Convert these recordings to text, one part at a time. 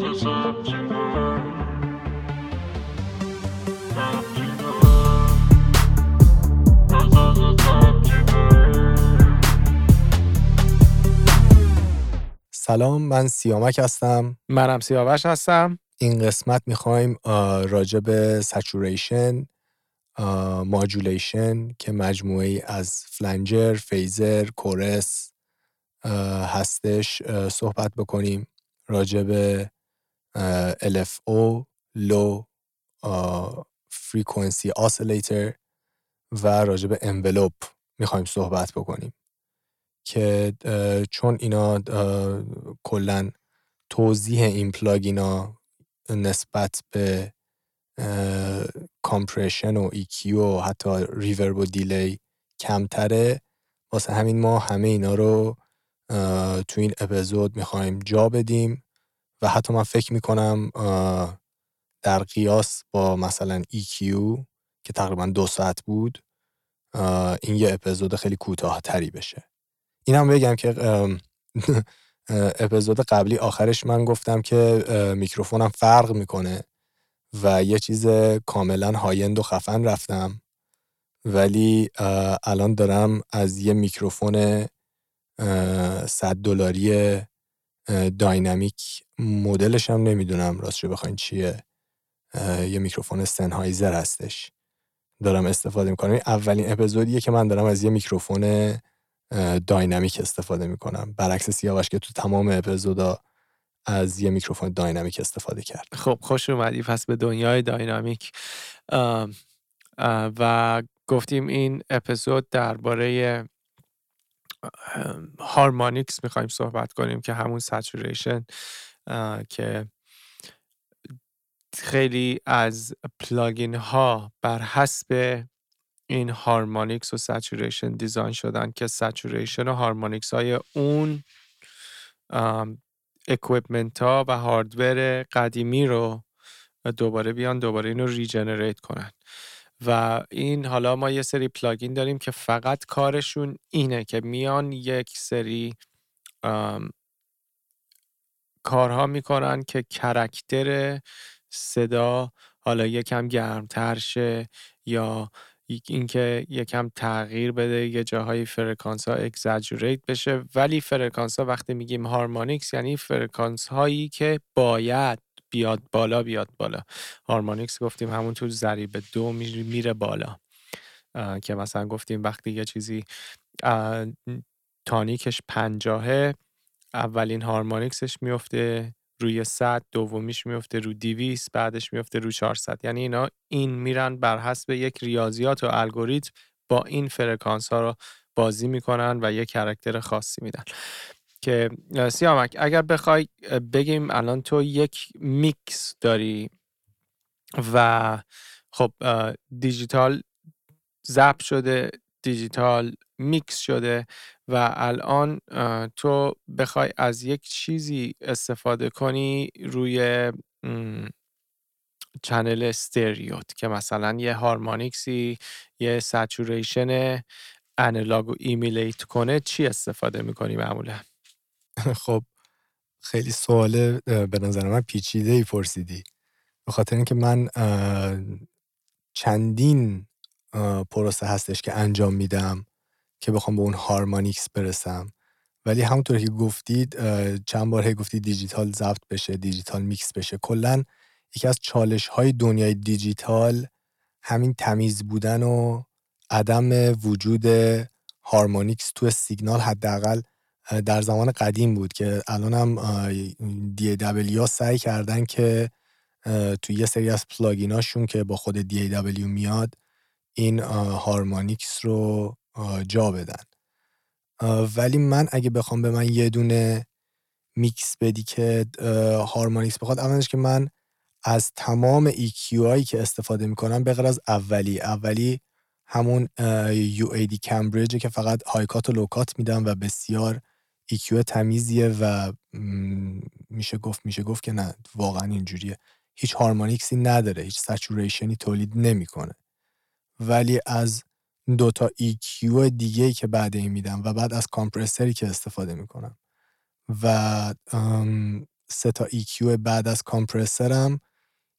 سلام، من سیامک هستم. منم سیاوش هستم. این قسمت میخوایم راجع به سچوریشن، ماجولیشن که مجموعه‌ای از فلنجر، فیزر، کورس هستش صحبت بکنیم. راجع به LFO، لو فریکونسی آسیلیتر و راجع به انولوپ میخوایم صحبت بکنیم که چون اینا کلن توضیح این پلاگینا نسبت به کامپرشن و EQ و حتی ریورب و دیلی کمتره، واسه همین ما همه اینا رو تو این اپیزود میخوایم جا بدیم و حتی من فکر میکنم در قیاس با مثلا EQ که تقریبا 2 ساعت بود این یه اپیزود خیلی کوتاه‌تری بشه. این هم بگم که اپیزود قبلی آخرش من گفتم که میکروفونم فرق میکنه و یه چیز کاملا هایند و خفن رفتم، ولی الان دارم از یه میکروفون $100 داینامیک، مدلش هم نمیدونم راستش بخواین چیه، یه میکروفون سنهایزر هستش، دارم استفاده میکنم. اولین اپیزودیه که من دارم از یه میکروفون داینامیک استفاده میکنم، برعکس سیاوش که تو تمام اپیزودا از یه میکروفون داینامیک استفاده کرد. خب خوش اومدی پس به دنیای داینامیک. و گفتیم این اپیزود درباره هارمونیکس میخوایم صحبت کنیم که همون سچوریشن که خیلی از پلاگین ها بر حسب این هارمونیکس و سچوریشن دیزاین شدن که سچوریشن و هارمونیکس های اون اکویپمنت ها و هاردور قدیمی رو دوباره اینو ریجنریت کنن. و این حالا ما یه سری پلاگین داریم که فقط کارشون اینه که میان یک سری کارها میکنن که کرکتر صدا حالا یکم گرمتر شه یا اینکه یکم تغییر بده، یه جاهای فرکانس ها اگزاجوریت بشه. ولی فرکانس ها وقتی میگیم هارمونیکس یعنی فرکانس هایی که باید بیاد بالا. هارمونیکس گفتیم همون تو ضریب 2 میره بالا، که مثلا گفتیم وقتی یه چیزی تانیکش 50 اولین هارمونیکسش میفته روی 100، دومیش میفته رو 200، بعدش میفته رو 400. یعنی اینا این میرن بر حسب یک ریاضیات و الگوریتم با این فرکانس ها رو بازی میکنن و یک کاراکتر خاصی میدن. که سیامک اگر بخوای بگیم الان تو یک میکس داری و خب دیجیتال ضبط شده، دیجیتال میکس شده و الان تو بخوای از یک چیزی استفاده کنی روی چنل استریوت که مثلا یه هارمونیکسی یه سچوریشن انالاگو ایمیلیت کنه، چی استفاده میکنی معمولا؟ خب خیلی سواله به نظر من پیچیده‌ای پرسیدی، به خاطر اینکه من چندین پروسه هستش که انجام میدم که بخوام به اون هارمونیکس برسم. ولی همونطور که گفتید چند بار گفتید دیجیتال ضبط بشه، دیجیتال میکس بشه. کلا یکی از چالش‌های دنیای دیجیتال همین تمیز بودن و عدم وجود هارمونیکس تو سیگنال، حداقل در زمان قدیم بود، که الان هم DAW سعی کردن که تو یه سری از پلاگیناشون که با خود DAW میاد این هارمونیکس رو جا بدن. ولی من اگه بخوام به من یه دونه میکس بدی که هارمونیکس بخواد، اولش که من از تمام EQ هایی که استفاده میکنم به غیر از اولی همون UAD کمبریج که فقط هایکات و لوکات میدم و بسیار EQ تمیزیه و میشه گفت که نه، واقعا اینجوریه، هیچ هارمونیکسی نداره، هیچ سچوریشنی تولید نمیکنه. ولی از 2 تا EQ دیگه که بعد این میدم و بعد از کامپرسری که استفاده میکنم و سه تا EQ بعد از کامپرسرم،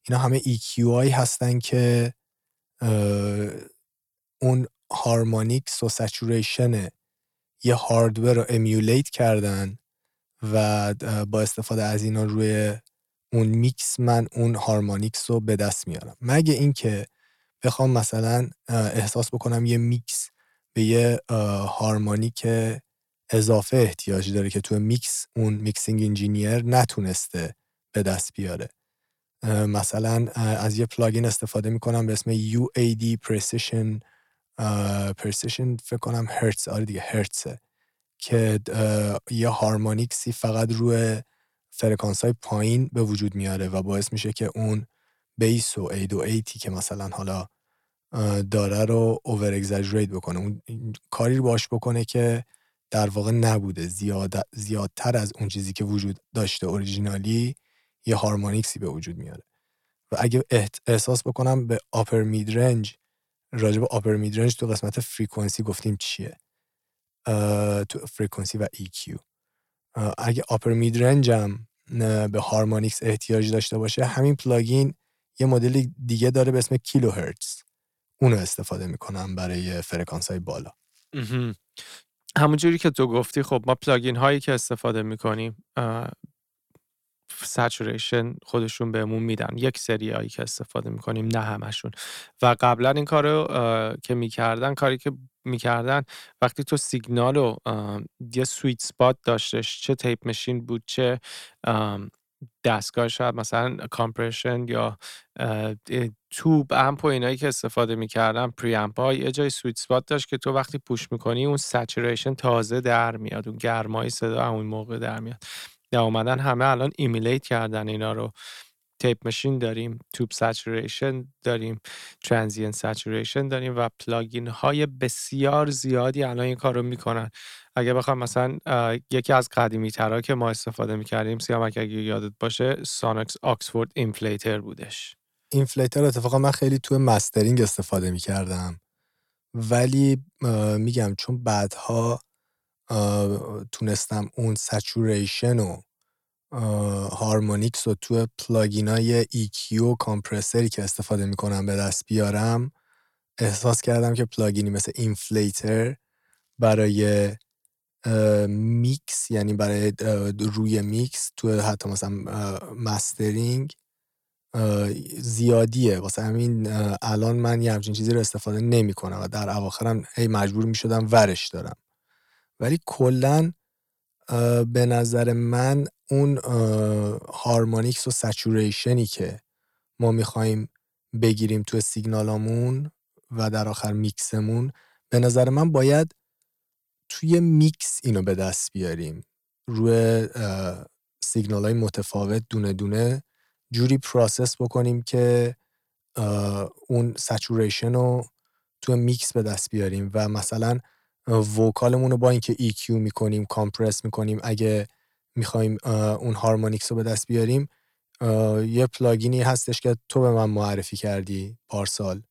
اینا همه EQ هایی هستن که اون هارمونیکس و سچوریشن یه هاردور رو امیولیت کردن و با استفاده از اینا روی اون میکس من اون هارمونیکس رو به دست میارم. مگه این که بخوام مثلا احساس بکنم یه میکس به یه هارمونیک اضافه احتیاج داره که تو میکس اون میکسینگ انجینیر نتونسته به دست بیاره. مثلا از یه پلاگین استفاده میکنم به اسم UAD Precision فکر کنم هرتز، آره دیگه هرتزه، که یه هارمونیکسی فقط روی فرکانس های پایین به وجود میاره و باعث میشه که اون بیس و اید و ایتی که مثلا حالا داره رو اوور اگزاجریت بکنه، اون کاری رو باش بکنه که در واقع نبوده، زیادتر از اون چیزی که وجود داشته اوریجینالی یه هارمونیکسی به وجود میاره. و اگه احساس بکنم به آپر مید رنج، راجب آپر مید رنج تو قسمت فریکونسی گفتیم چیه، تو فریکونسی و EQ، اگه آپر مید رنجم به هارمونیکس احتیاج داشته باشه، همین پلاگین یه مدل دیگه داره به اسم کیلو هرتز، اونو استفاده میکنم برای فرکانس های بالا. همونجوری که تو گفتی، خب ما پلاگین هایی که استفاده میکنیم سچوریشن خودشون بهمون میدن، یک سری هایی که استفاده میکنیم نه همشون. و قبلا این کارو که میکردن، کاری که میکردن وقتی تو سیگنالو یه سویت سپات داشتش، چه تیپ مشین بود چه دستگاه، شاید مثلا کامپرشن یا توب امپ و اینایی که استفاده میکردن، پری امپ ها، یه جای سویت سپات داشت که تو وقتی پوش میکنی اون سچوریشن تازه در میاد، اون گرمای صدا همون موقع در میاد. یا اومدن همه الان ایمیلیت کردن اینا رو، تیپ ماشین داریم، توب سچوریشن داریم، ترانزینت سچوریشن داریم و پلاگین های بسیار زیادی الان این کار رو میکنن. اگه بخوام مثلا یکی از قدیمی ترها که ما استفاده میکردیم، سیامک اگه یادت باشه، سانکس آکسفورد اینفلیتر بودش. اینفلیتر اتفاقا من خیلی توی مسترینگ استفاده میکردم، ولی میگم چون بعدها تونستم اون سچوریشن و هارمونیکس رو تو پلاگینای EQ و کامپرسری که استفاده میکنم به دست بیارم، احساس کردم که پلاگینی مثل اینفلیتر برای میکس، یعنی برای روی میکس تو حتی مثلا مسترینگ زیادیه. واسه همین الان من یه همچین چیزی رو استفاده نمی کنم و در اواخرم هی مجبور می شدم ورش دارم. ولی کلن به نظر من اون هارمونیکس و سچوریشنی که ما میخوایم بگیریم تو سیگنالامون و در آخر میکسمون، به نظر من باید توی میکس اینو به دست بیاریم، روی سیگنالای متفاوت دونه دونه جوری پروسس بکنیم که اون سچوریشن رو توی میکس به دست بیاریم. و مثلا وکالمون رو با اینکه EQ میکنیم، کامپرس میکنیم، اگه میخوایم اون هارمونیکس رو به دست بیاریم، یه پلاگینی هستش که تو به من معرفی کردی پارسال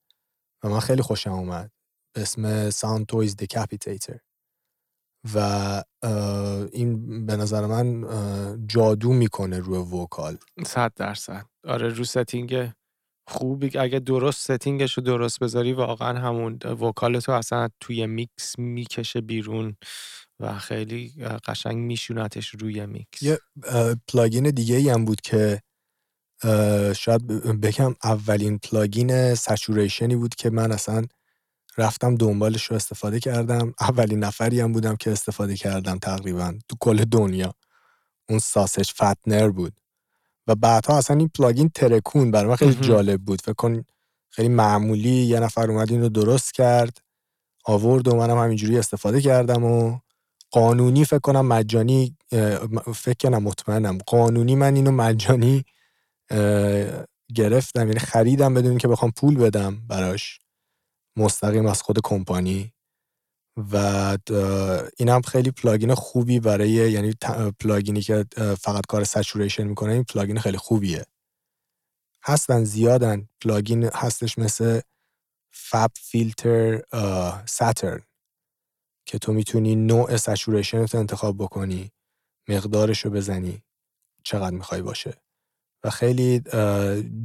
و من خیلی خوشم اومد به اسم Sound Toys Decapitator و این به نظر من جادو میکنه روی وکال. 100%. آره، رو ستینگ خوبی اگه درست ستینگشو درست بذاری، واقعا همون وکالتو اصلا توی میکس میکشه بیرون و خیلی قشنگ میشونتش روی میکس. یه پلاگین دیگه ای هم بود که شاید بگم اولین پلاگین سچوریشنی بود که من اصلا رفتم دنبالش رو استفاده کردم. اولین نفری هم بودم که استفاده کردم تقریبا تو کل دنیا. اون ساسج فتنر بود و بعدها اصلا این پلاگین ترکون، برای من خیلی جالب بود. فکر کن خیلی معمولی یه نفر اومد این رو درست کرد، آورد و منم همینجوری استفاده کردم و قانونی فکر کنم مجانی، فکر کنم مطمئنم قانونی من اینو مجانی گرفتم، یعنی خریدم بدون که بخوام پول بدم براش، مستقیم از خود کمپانی. و این هم خیلی پلاگین خوبی برای، یعنی پلاگینی که فقط کار سچوریشن میکنه، این پلاگین خیلی خوبیه. هستن زیادن، پلاگین هستش مثل فاب فیلتر ساترن که تو میتونی نوع سچوریشن رو انتخاب بکنی، مقدارش رو بزنی، چقدر میخوای باشه و خیلی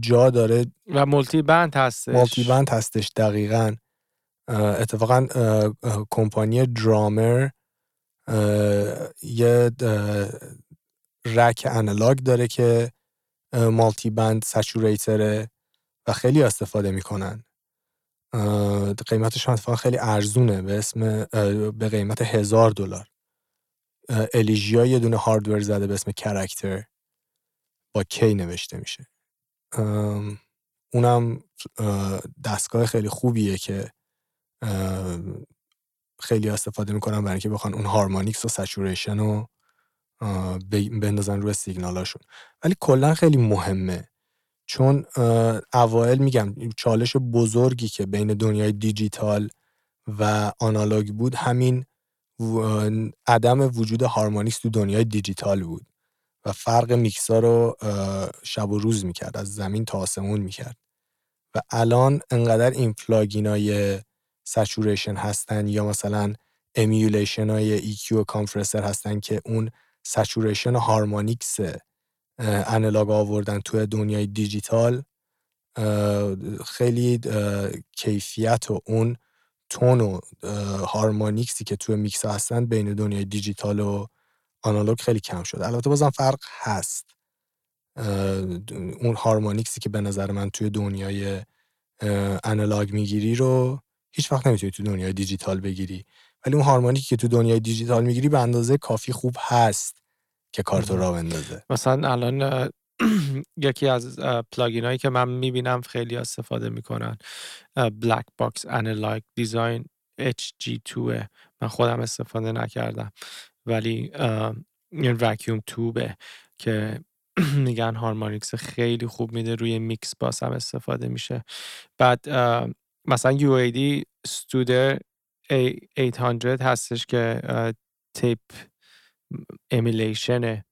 جا داره و مولتی بند هستش دقیقاً. اتفاقاً کمپانی درامر یه رک انالاگ داره که مالتی بند سچوریتره و خیلی استفاده میکنن. قیمتش اتفاقاً خیلی ارزونه، به قیمت $1000. الیژیا یه دونه هاردور زده به اسم کرکتر با کی نوشته میشه. اونم دستگاه خیلی خوبیه که خیلی استفاده میکنن برای اینکه بخوان اون هارمونیکس و سچوریشن رو بندازن روی سیگنالاشون. ولی کلا خیلی مهمه، چون اوائل میگم چالش بزرگی که بین دنیای دیجیتال و آنالوگ بود همین عدم وجود هارمونیکس تو دنیای دیجیتال بود و فرق میکسا رو شب و روز میکرد، از زمین تا آسمون میکرد. و الان انقدر این پلاگینای سچوریشن هستن یا مثلا امیولیشن های ایکیو و کامپرسر هستن که اون سچوریشن هارمونیکس انالاگ آوردن توی دنیای دیجیتال، خیلی کیفیت و اون تون و هارمونیکسی که توی میکس هستن بین دنیای دیجیتال و آنالوگ خیلی کم شد. البته بازم فرق هست، اون هارمونیکسی که به نظر من توی دنیای آنالوگ میگیری رو هیچ وقت نمیتونی تو دنیای دیجیتال بگیری، ولی اون هارمونیکی که تو دنیای دیجیتال میگیری به اندازه کافی خوب هست که کارتو راه بندازه. مثلا الان یکی از پلاگین هایی که من میبینم خیلی استفاده میکنن بلک باکس انالاگ دیزاین HG2. من خودم استفاده نکردم، ولی این وکیوم توبه که میگن هارمونیکس خیلی خوب میده. روی میکس باس هم استفاده میشه. بعد مثلا UAD Studer A800 هستش که تیپ امیلیشنه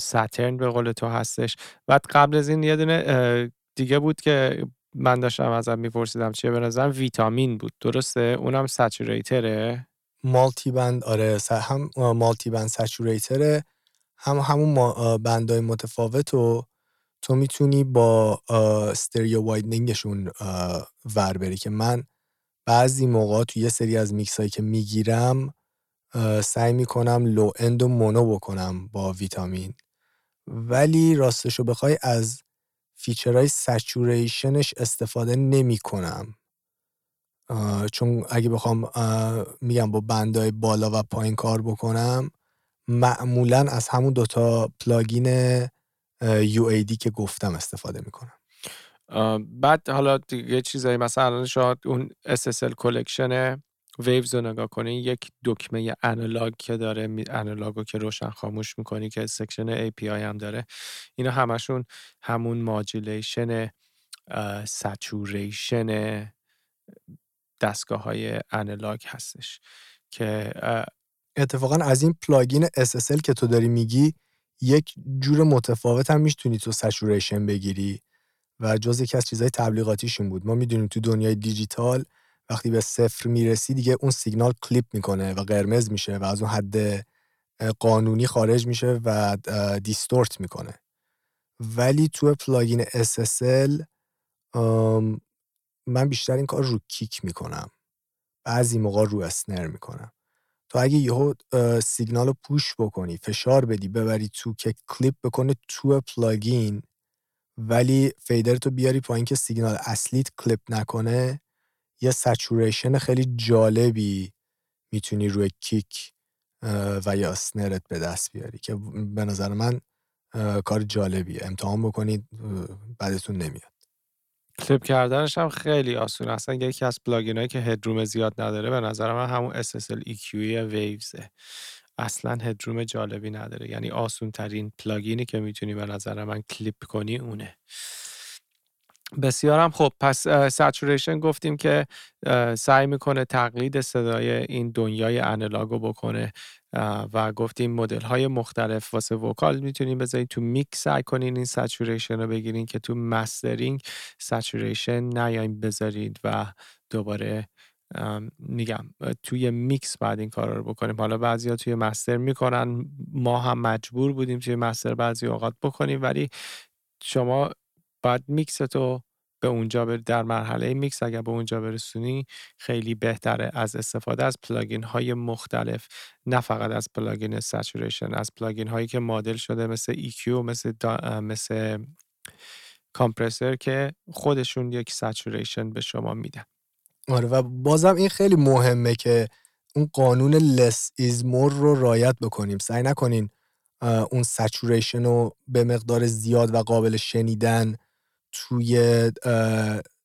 ساترن به قول تو هستش. بعد قبل از این یه دونه دیگه بود که من داشتم ازم میپرسیدم چیه، به نظرم ویتامین بود، درسته؟ اونم سچوریتره، مالتی بند. آره، هم مالتی بند سچوریتره، هم همون بندای متفاوت و تو میتونی با استریو وایدنینگشون ور بری، که من بعضی موقع تو یه سری از میکس هایی که میگیرم سعی میکنم لو اند و مونو بکنم با ویتامین، ولی راستشو بخوای از فیچرهای سچوریشنش استفاده نمیکنم، چون اگه بخوام میگم با بندای بالا و پایین کار بکنم معمولا از همون دوتا پلاگین UAD که گفتم استفاده میکنم. بعد حالا دیگه چیزایی مثلا شاید اون SSL کلکشن ویوز رو نگاه کنی، یک دکمه انالاگ که داره، انالاگو که روشن خاموش میکنی، که سکشن API هم داره، اینا همشون همون ماجولیشن سچوریشن دستگاه های انالاگ هستش. که اتفاقا از این پلاگین SSL که تو داری میگی یک جور متفاوت هم میتونی تو سچوریشن بگیری و جز یکی از چیزهای تبلیغاتیشون بود. ما میدونیم تو دنیای دیجیتال وقتی به 0 میرسی دیگه اون سیگنال کلیپ میکنه و قرمز میشه و از اون حد قانونی خارج میشه و دیستورت میکنه، ولی تو پلاگین SSL من بیشتر این کار رو کیک میکنم، بعضی موقع رو اسنر میکنم. تو اگه یهو سیگنال رو پوش بکنی، فشار بدی، ببری تو که کلیپ بکنه تو پلاگین، ولی فیدر تو بیاری پایین که سیگنال اصلیت کلیپ نکنه، یه سچوریشن خیلی جالبی میتونی روی کیک و یا اسنرت به دست بیاری که به نظر من کار جالبیه. امتحان بکنید بعدتون نمیاد. کلیپ کردنش هم خیلی آسونه. اصلا یکی از پلاگینایی که هدروم زیاد نداره به نظر من همون SSL EQ ویوزه. اصلا هدروم جالبی نداره، یعنی آسون ترین پلاگینی که میتونی به نظر من کلیپ کنی اونه. بسیارم خب، پس سچوریشن گفتیم که سعی میکنه تقلید صدای این دنیای انالاگو بکنه و گفتیم مدل‌های مختلف واسه وکال میتونیم بذاریم. تو میکس سعی کنین این سچوریشن رو بگیرین که تو مسترینگ سچوریشن نیاین بذارید و دوباره میگم توی میکس بعد این کارا رو بکنیم. حالا بعضیا توی مستر میکنن، ما هم مجبور بودیم توی مستر بعضی اوقات بکنیم، ولی شما بعد میکستو به اونجا بر در مرحله میکس اگر به اونجا برسونی خیلی بهتره از استفاده از پلاگین های مختلف، نه فقط از پلاگین سچوریشن، از پلاگین هایی که مدل شده مثل EQ، مثل کامپرسر که خودشون یک سچوریشن به شما میدن. آره و بازم این خیلی مهمه که اون قانون less is more رو رعایت بکنیم. سعی نکنین اون سچوریشن رو به مقدار زیاد و قابل شنیدن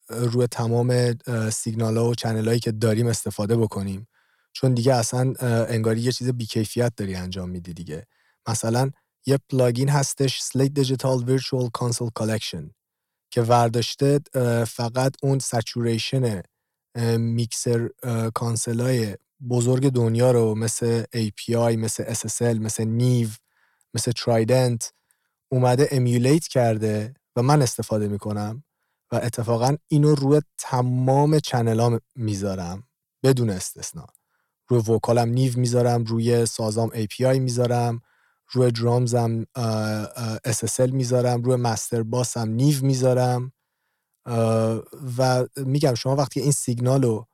روی تمام سیگنال ها و چنل هایی که داریم استفاده بکنیم، چون دیگه اصلا انگاری یه چیز بیکیفیت داری انجام میدی دیگه. مثلا یه پلاگین هستش Slate Digital Virtual Console Collection که ورداشته فقط اون سچوریشن میکسر کانسل های بزرگ دنیا رو مثل API، مثل SSL، مثل Neve، مثل Trident اومده امیولیت کرده و من استفاده میکنم و اتفاقا اینو روی تمام چنل ها میذارم بدون استثنا. روی وکالم نیو میذارم، روی سازام API میذارم، روی درامزم SSL میذارم، روی مستر باسم نیو میذارم. و میگم شما وقتی این سیگنال رو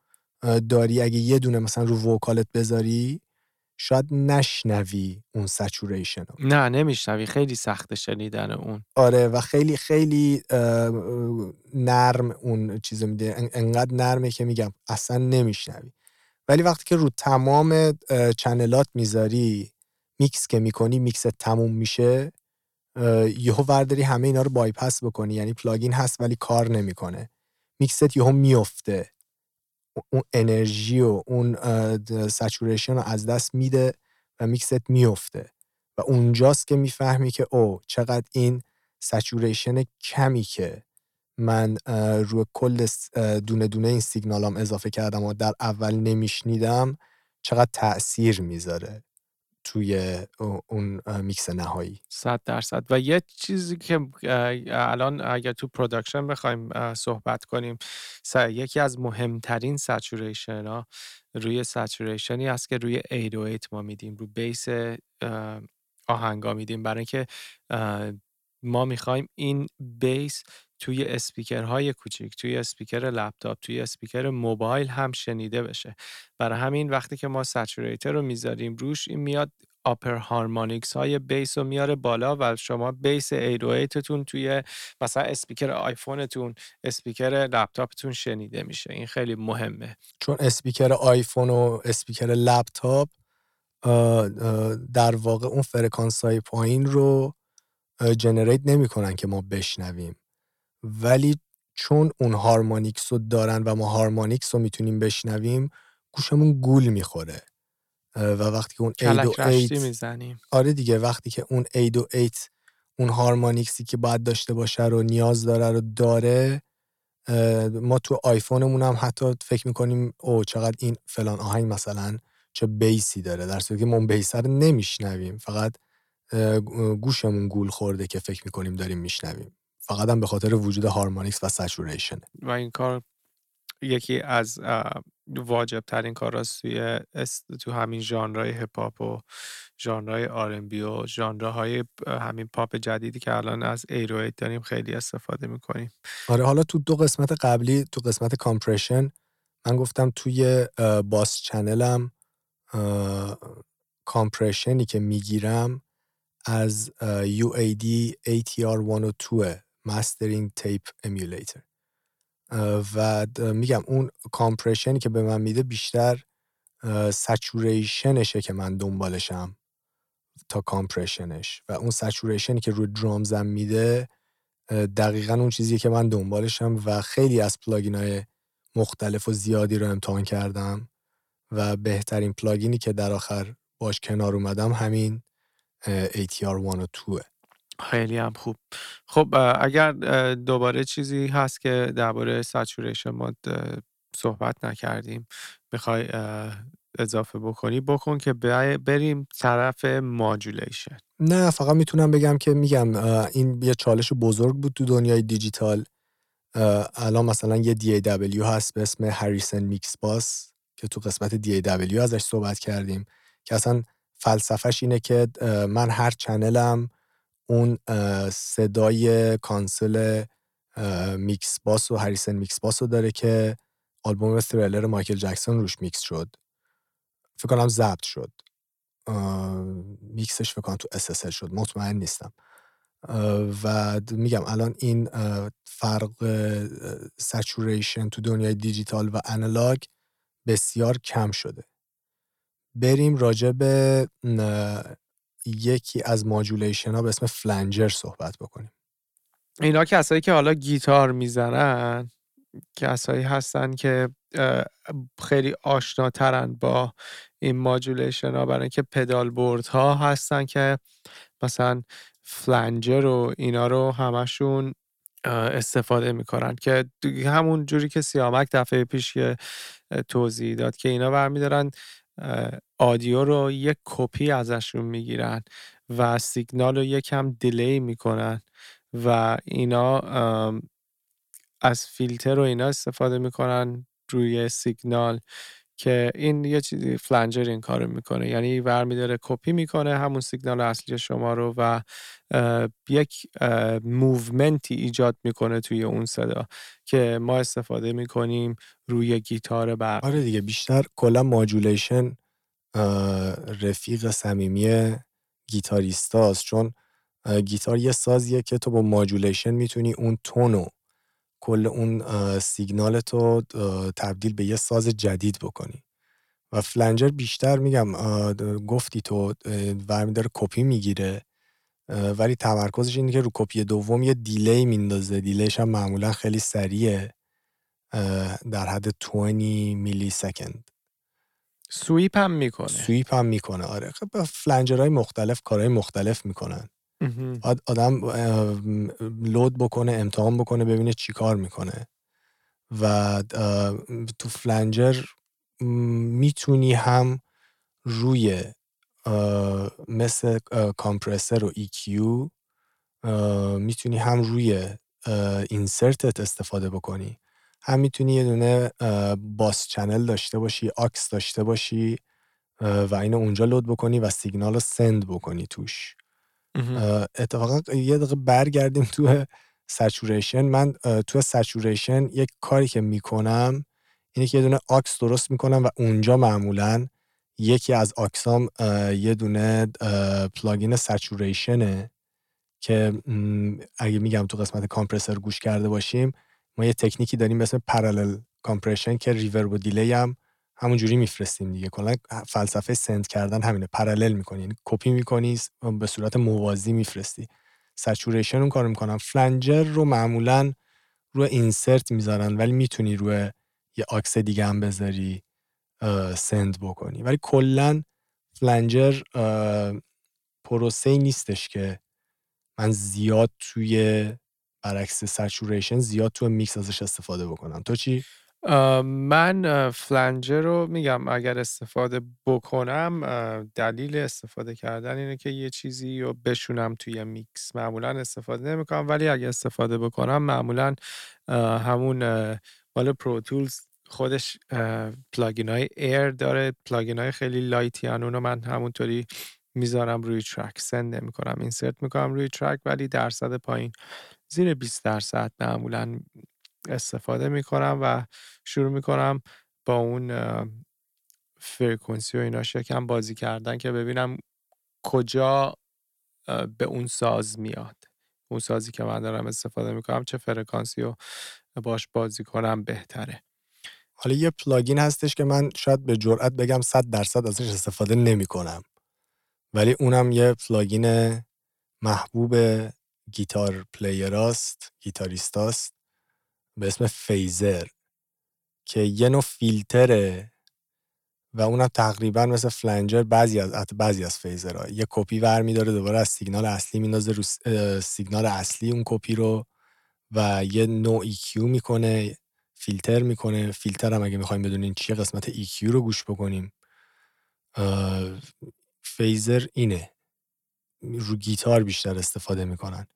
داری اگه یه دونه مثلا رو وکالت بذاری شاید نشنوی اون سچوریشن رو. نه نمیشنوی، خیلی سخت شنیدن اون. آره و خیلی خیلی نرم اون چیزو میده، انقدر نرمه که میگم اصلا نمیشنوی. ولی وقتی که رو تمام چنلات میذاری، میکس که میکنی، میکس تموم میشه، یهو ورداری همه اینا رو بایپاس بکنی، یعنی پلاگین هست ولی کار نمیکنه، میکست یهو میفته، اون انرژی و اون سچوریشن رو از دست میده و میکست میفته و اونجاست که میفهمی که او چقدر این سچوریشن کمی که من روی کل دونه دونه این سیگنالام اضافه کردم و در اول نمیشنیدم چقدر تأثیر میذاره توی اون میکس نهایی 100%. و یه چیزی که الان اگر تو پروداکشن بخوایم صحبت کنیم، یکی از مهمترین سچوریشن ها روی سچوریشنی هست که روی 808 ما میدیم، روی بیس آهنگا میدیم، برای اینکه ما میخوایم این بیس توی اسپیکرهای کوچیک، توی اسپیکر لپتاپ، توی اسپیکر موبایل هم شنیده بشه. برای همین وقتی که ما سچوریتر رو میذاریم روش، این میاد آپر هارمونیکس های بیس رو میاره بالا و شما بیس 808 تون توی مثلا اسپیکر آیفونتون، اسپیکر لپتاپتون شنیده میشه. این خیلی مهمه چون اسپیکر آیفون و اسپیکر لپتاپ در واقع اون فرکانس های پایین رو جنریت نمیکنن که ما بشنویم، ولی چون اون هارمونیکس رو دارن و ما هارمونیکس رو میتونیم بشنویم گوشمون گول میخوره و وقتی که اون 808 میزنیم. آره دیگه وقتی که اون 808 اون هارمونیکسی که باید داشته باشه رو نیاز داره رو داره، ما تو آیفونمون هم حتی فکر میکنیم او چقدر این فلان آهنگ مثلا چه بیسی داره، در صورتی که ما اون بیس رو نمیشنویم، فقط گوشمون گول خورده که فکر میکنیم داریم میشنویم، فقط هم به خاطر وجود هارمونیکس و سچوریشن. و این کار یکی از واجب ترین کاراست تو همین ژانرهای هیپ هاپ و ژانرهای آرنبی و ژانرهای همین پاپ جدیدی که الان از ایروید داریم خیلی استفاده میکنیم. آره حالا تو دو قسمت قبلی، تو قسمت کامپرشن من گفتم توی باس چنلم کامپرشنی که میگیرم از UAD ATR102 Mastering Tape Emulator و میگم اون کامپرشنی که به من میده بیشتر سچوریشنشه که من دنبالشم تا کامپرشنش، و اون سچوریشنی که روی درامزم میده دقیقاً اون چیزیه که من دنبالشم و خیلی از پلاگین‌های مختلف و زیادی رو امتحان کردم و بهترین پلاگینی که در آخر باش کنار اومدم همین ATR102. خیلی هم خوب. خب اگر دوباره چیزی هست که درباره سچوریشن ما صحبت نکردیم بخوای اضافه بکنی بکن که بریم طرف ماجولیشن. نه فقط میتونم بگم که میگم این یه چالش بزرگ بود تو دنیای دیجیتال الان مثلا یه DAW هست به اسم هریسن میکسباس که تو قسمت DAW ازش صحبت کردیم که اصلا فلسفهش اینه که من هر چنلم اون صدای کانسل میکس باس و هریسن میکس باس رو داره که آلبوم تریلر مایکل جکسون روش میکس شد، فکر کنم ضبط شد، میکسش فکر کنم تو SSL شد، مطمئن نیستم. و میگم الان این فرق سچوریشن تو دنیای دیجیتال و آنالوگ بسیار کم شده. بریم راجع به یکی از ماجولیشن ها به اسم فلنجر صحبت بکنیم. اینا کسایی که حالا گیتار میزنن کسایی هستن که خیلی آشناترن با این ماجولیشن ها، برای اینکه پدال بورد ها هستن که مثلا فلنجر و اینا رو همشون استفاده میکنن، که همون جوری که سیامک دفعه پیش توضیح داد که اینا برمیدارن آدیو رو یک کپی ازشون میگیرن و سیگنال رو یکم دیلی میکنن و اینا از فیلتر رو اینا استفاده میکنن روی سیگنال، که این یه چیزی فلنجر این کارو میکنه، یعنی برمیداره کپی میکنه همون سیگنال اصلی شما رو و یک موومنتی ایجاد میکنه توی اون صدا که ما استفاده میکنیم روی گیتار برق. آره دیگه، بیشتر کلا ماجولیشن رفیق صمیمی گیتاریستاست، چون گیتار یه سازیه که تو با ماجولیشن میتونی اون تونو کل اون سیگنالتو تبدیل به یه ساز جدید بکنی. و فلنجر بیشتر میگم گفتی تو برمیداره کپی میگیره، ولی تمرکزش اینه که رو کپی دوم یه دیلی میندازه، دیلیش هم معمولا خیلی سریه، در حد 20 میلی سکند. سویپ هم میکنه. آره، فلنجرهای مختلف کارهای مختلف میکنن. آدم لود بکنه، امتحان بکنه، ببینه چی کار میکنه. و تو فلنجر میتونی هم روی مثل کامپرسر و EQ میتونی هم روی اینسرتت استفاده بکنی، هم میتونی یه دونه باس چنل داشته باشی، آکس داشته باشی و اینو اونجا لود بکنی و سیگنال رو سند بکنی توش. اتفاقا یه دقیقه برگردیم تو سچوریشن. من تو سچوریشن یک کاری که میکنم اینه که یه دونه آکس درست میکنم و اونجا معمولاً یکی از آکسام یه دونه پلاگین سچوریشنه که اگه میگم تو قسمت کامپرسر گوش کرده باشیم ما یه تکنیکی داریم به اسم پرالل کامپرشن که ریورب و دیلی هم همون جوری میفرستیم دیگه. کلا فلسفه سند کردن همینه، پرالل میکنی، یعنی کپی میکنی به صورت موازی میفرستی. سچوریشن اون کارو میکنم. فلنجر رو معمولا روی اینسرت میذارن، ولی میتونی روی یه آکس دیگه هم بذاری سند بکنی. ولی کلا فلنجر پروسه‌ای نیستش که من زیاد توی برعکس سچوریشن زیاد توی میکس ازش استفاده بکنم. تو چی؟ من فلنجر رو میگم اگر استفاده بکنم دلیل استفاده کردن اینه که یه چیزی رو بشونم توی میکس، معمولا استفاده نمی کنم، ولی اگر استفاده بکنم معمولا همون مال پرو تولز خودش پلاگین های ایر داره، پلاگین های خیلی لایتی هن، اونو من همونطوری میذارم روی ترک، سند نمی کنم، اینسرت میکنم روی ترک، ولی درصد پایین زیر 20% معمولا استفاده میکنم و شروع میکنم با اون فرکانسی و ایناش یکم بازی کردن که ببینم کجا به اون ساز میاد، اون سازی که من دارم استفاده میکنم چه فرکانسی رو باش بازی کنم بهتره. حالا یه پلاگین هستش که من شاید به جرئت بگم 100% ازش استفاده نمیکنم، ولی اونم یه پلاگین محبوب گیتار پلیراست، گیتاریستاست به اسم فیزر که یه نوع فیلتره و اونم تقریبا مثل فلنجر بعضی از فیزرها یه کپی برمی‌داره، دوباره از سیگنال اصلی میندازه رو سیگنال اصلی اون کپی رو و یه نوع ایکیو میکنه، فیلتر میکنه. فیلتر هم اگه میخوایم بدونین چیه قسمت ایکیو رو گوش بکنیم. فیزر اینه، رو گیتار بیشتر استفاده میکنن.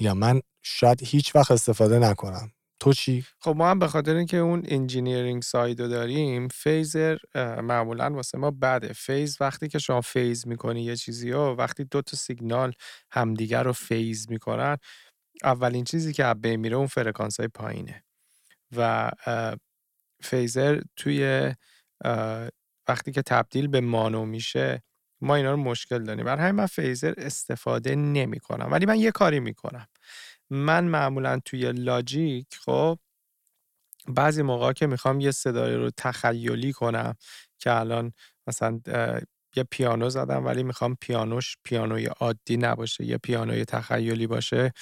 میگم من شاید هیچ وقت استفاده نکنم، تو چی؟ خب ما هم به خاطر اینکه اون انجینیرینگ سایدو داریم، فیزر معمولا واسه ما بده. فیز وقتی که شما فیز میکنی یه چیزی رو، وقتی دو تا سیگنال همدیگر رو فیز میکنن، اولین چیزی که بین میره اون فرکانس های پایینه و فیزر توی وقتی که تبدیل به مانو میشه ما اینا رو مشکل داریم. برای همین من فیزر استفاده نمی کنم، ولی من یه کاری میکنم. من معمولا توی لاجیک خب بعضی موقع که میخوام یه صدایی رو تخیلی کنم که الان مثلا یه پیانو زدم ولی میخوام پیانوی عادی نباشه، یه پیانوی تخیلی باشه،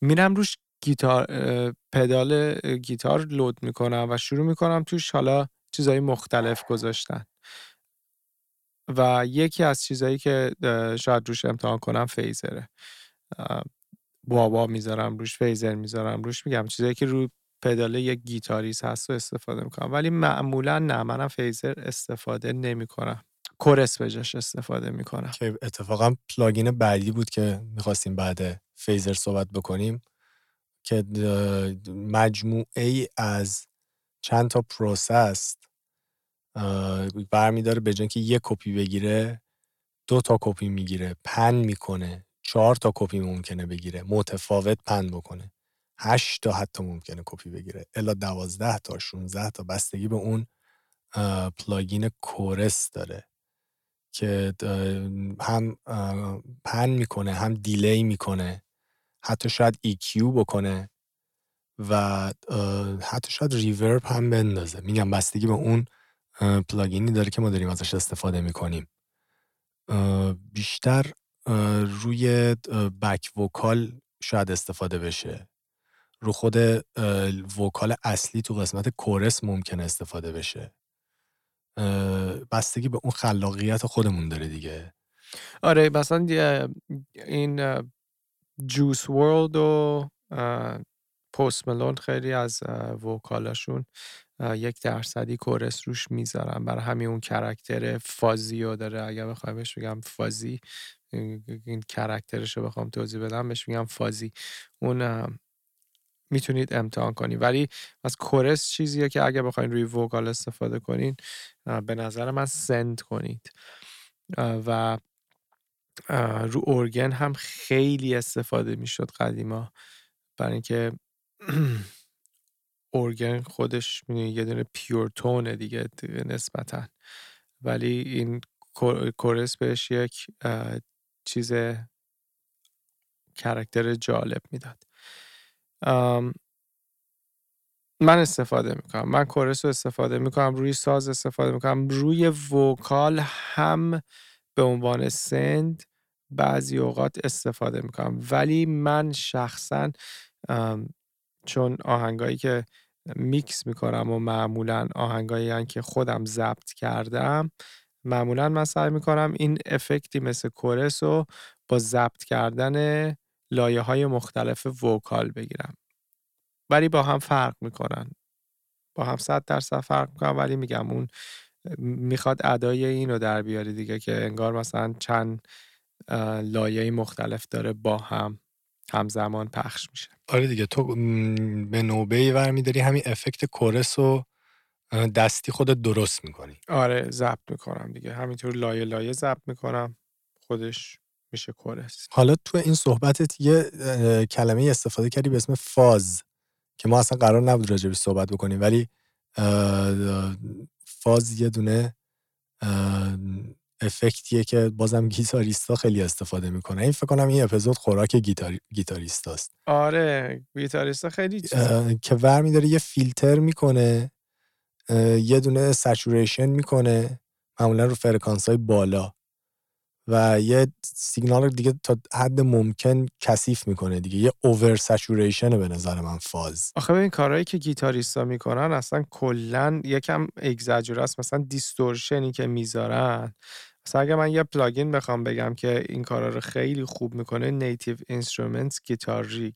میرم روش گیتار پدال گیتار لود میکنم و شروع میکنم توش حالا چیزای مختلف گذاشتن. و یکی از چیزایی که شاید روش امتحان کنم فیزره. بابا میذارم روش، فیزر میذارم روش، میگم چیزایی که رو پداله یک گیتاریست هست رو استفاده میکنم. ولی معمولا نه، منم فیزر استفاده نمیکنم، کورس به جاش استفاده میکنم. که اتفاقا پلاگین بعدی بود که میخواستیم بعد فیزر صحبت بکنیم که مجموعه از چند تا پروسس برمیداره، به جای اینکه یک کپی بگیره دو تا کپی میگیره، پن میکنه، 4 تا کپی ممکنه بگیره، متفاوت پن بکنه، 8 تا حتی ممکنه کپی بگیره، الا 12 تا 16 تا بستگی به اون پلاگین کورس داره که هم پن میکنه هم دیلی میکنه، حتی شاید EQ بکنه و حتی شاید ریورب هم بندازه. میگم بستگی به اون پلاگینی داره که ما داریم ازش استفاده میکنیم. بیشتر روی بک وکال شاید استفاده بشه، رو خود وکال اصلی تو قسمت کورس ممکنه استفاده بشه. بستگی به اون خلاقیت خودمون داره دیگه. آره مثلا این جوس ورلد و پست ملون خیلی از وکالاشون 1% کورس روش میذارن، برای همین اون کرکتر فازیو داره. اگه بخوام بهش بگم فازی، این کرکترشو بخوام توضیح بدم بهش میگم فازی. اون میتونید امتحان کنید، ولی از کورس چیزیه که اگه بخواید روی وکال استفاده کنین به نظر من سند کنید. و رو ارگن هم خیلی استفاده میشد قدیما، برای اینکه ارگن خودش یه دونه پیور تونه دیگه نسبتا، ولی این کورس بهش یک چیز کرکتر جالب میداد. من استفاده میکنم، من کورس رو استفاده میکنم، روی ساز استفاده میکنم، روی وکال هم به عنوان سند بعضی اوقات استفاده میکنم. ولی من شخصا چون آهنگایی که میکس میکنم و معمولا آهنگایی که خودم ضبط کردم، معمولا من سعی میکنم این افکتی مثل کورس رو با ضبط کردن لایه های مختلف وکال بگیرم، ولی با هم فرق میکنن، با هم 100% فرق میکنن. ولی میگم اون میخواد ادای اینو در بیاری دیگه، که انگار مثلا چند لایه مختلف داره با هم همزمان پخش میشه. آره دیگه، تو به نوبه‌ای برمی‌داری همین افکت کورس رو دستی خودت درست میکنی. آره ضبط میکنم دیگه، همینطور لایه لایه ضبط میکنم، خودش میشه کورس. حالا تو این صحبتت یه کلمه استفاده کردی به اسم فاز که ما اصلا قرار نبود راجع بهش صحبت بکنیم، ولی فاز یه دونه افکتیه که بازم گیتاریستا خیلی استفاده میکنه. این فکر کنم این اپیزود خوراک گیتاریستاست. آره گیتاریستا خیلی چیزه که ور میداره یه فیلتر میکنه، یه دونه سچوریشن میکنه معمولا رو فرکانس های بالا، و یه سیگنال دیگه تا حد ممکن کثیف میکنه دیگه، یه اوور سچوریشن به نظر من فاز. آخه این کارهایی که گیتاریستا میکنن اصلا کلا یکم اگزاجوره است، مثلا دیستورشنی که میذارن. مثلا اگه من یه پلاگین بخوام بگم که این کارا رو خیلی خوب میکنه، نیتیو اینسترومنتس گیتار ریگ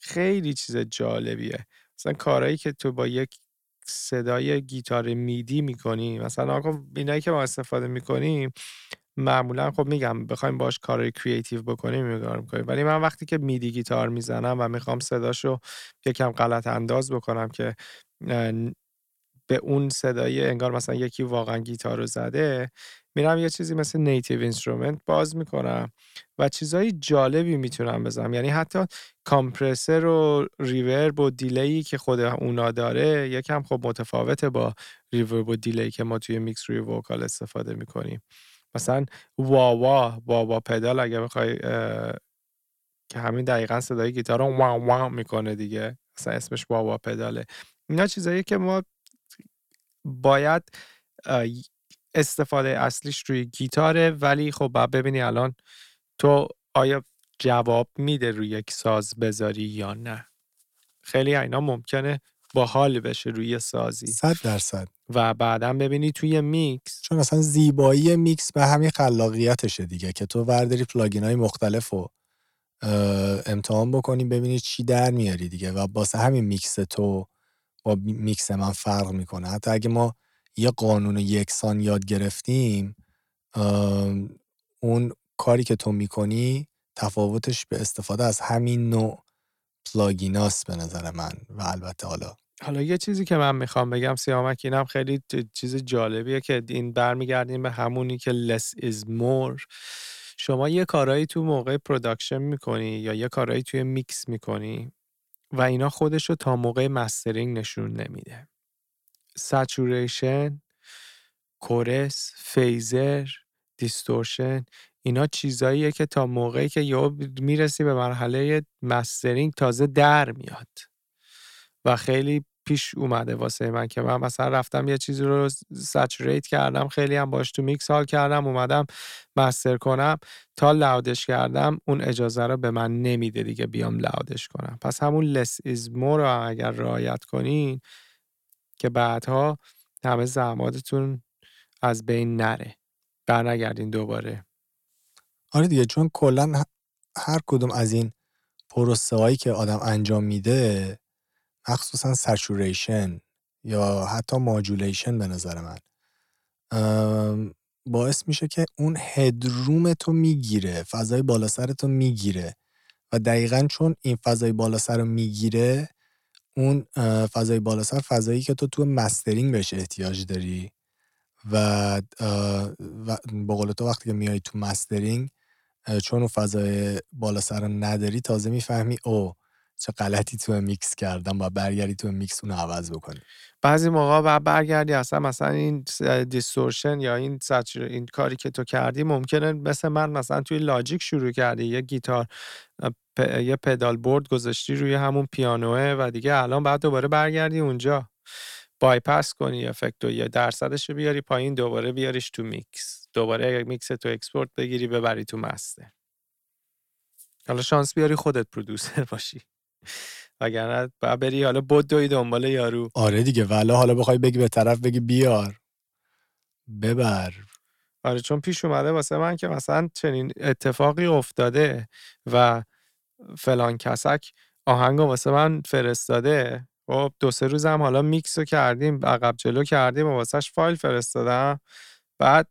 خیلی چیز جالبیه. مثلا کارهایی که تو با یک صدای گیتار میدی میکنی، مثلا اینایی که ما استفاده میکنیم معمولا خب میگم بخوایم باش کارای کریتیو بکنیم میگارم، ولی من وقتی که میدی گیتار میزنم و میخوام صداشو یکم غلط انداز بکنم که به اون صدای انگار مثلا یکی واقعا گیتار رو زده، میرم یه چیزی مثل نیتیو اینسترومنت باز میکنم و چیزای جالبی میتونم بزنم. یعنی حتی کامپرسر و ریورب و دیلی که خود اونا داره یکم خب متفاوته با ریورب و دیلی که ما توی میکس روی وکال استفاده میکنیم. مثلا واوا پدال اگه بخوای که همین دقیقاً صدای گیتار رو وا وا میکنه دیگه، مثلا اسمش واوا پداله. اینا چیزایی که ما باید استفاده اصلیش روی گیتاره، ولی خب ببینی الان تو آیا جواب میده روی یک ساز بذاری یا نه. خیلی اینا ممکنه باحال بشه روی سازی 100% و بعدم ببینی توی میکس، چون اصلا زیبایی میکس به همین خلاقیتشه دیگه که تو ورداری پلاگین‌های مختلفو امتحان بکنی ببینی چی در میاری دیگه، و واسه همین میکس تو با میکس من فرق میکنه. حتی اگه ما یه قانون یکسان یاد گرفتیم، اون کاری که تو میکنی تفاوتش به استفاده از همین نوع پلاگیناست به نظر من. و البته حالا یه چیزی که من میخوام بگم سیامک، اینم خیلی چیز جالبیه که این برمیگردیم به همونی که less is more. شما یه کارایی تو موقع پروداکشن میکنی یا یه کارایی توی میکس میکنی و اینا خودشو تا موقع مسترینگ نشون نمیده. سچوریشن، کورس، فیزر، دیستورشن، اینا چیزاییه که تا موقعی که یا میرسی به مرحله مسترینگ تازه در میاد. و خیلی پیش اومده واسه من که من مثلا رفتم یه چیزی رو سچوریت کردم، خیلی هم باش تو میکس حال کردم، اومدم مستر کنم، تا لاودش کردم اون اجازه رو به من نمیده دیگه بیام لاودش کنم. پس همون less is more رو اگر رعایت کنین که بعدها همه زحماتتون از بین نره، برنگردین دوباره. آره دیگه، چون کلا هر کدوم از این پروسه هایی که آدم انجام میده، مخصوصا سچوریشن یا حتی ماجولیشن به نظر من باعث میشه که اون هدروم تو میگیره، فضای بالا سر تو میگیره، و دقیقاً چون این فضای بالا سر رو میگیره، اون فضای بالا سر فضایی که تو مسترینگ بهش احتیاج داری و با قول تو وقتی که میای تو مسترینگ چون اون فضای بالا سر رو نداری، تازه میفهمی او چه غلطی تو میکس کردم و برگردی تو میکس اون عوض بکنی. بعضی موقع بعد برگردی اصلا مثلا این دیستورشن یا این کاری که تو کردی، ممکنه مثل من مثلا توی لاجیک شروع کردی، یه گیتار یه پدال بورد گذاشتی روی همون پیانوه و دیگه الان بعد دوباره برگردی اونجا بایپاس کنی افکتو، یا درصدش رو بیاری پایین، دوباره بیاریش تو میکس، دوباره میکس تو اکسپورت بگیری ببری تو مستر. حالا شانس بیاری خودت پرودوسر باشی، وگرنه باید بری حالا بدوی دنبال یارو. آره دیگه، والا حالا بخوای بگی به طرف بگی بیار ببر. آره، چون پیش اومده واسه من که مثلا چنین اتفاقی افتاده و فلان کسک آهنگو واسه من فرستاده، خب 2-3 روز هم حالا میکسو کردیم، عقب جلو کردیم و واسهش فایل فرستادم، بعد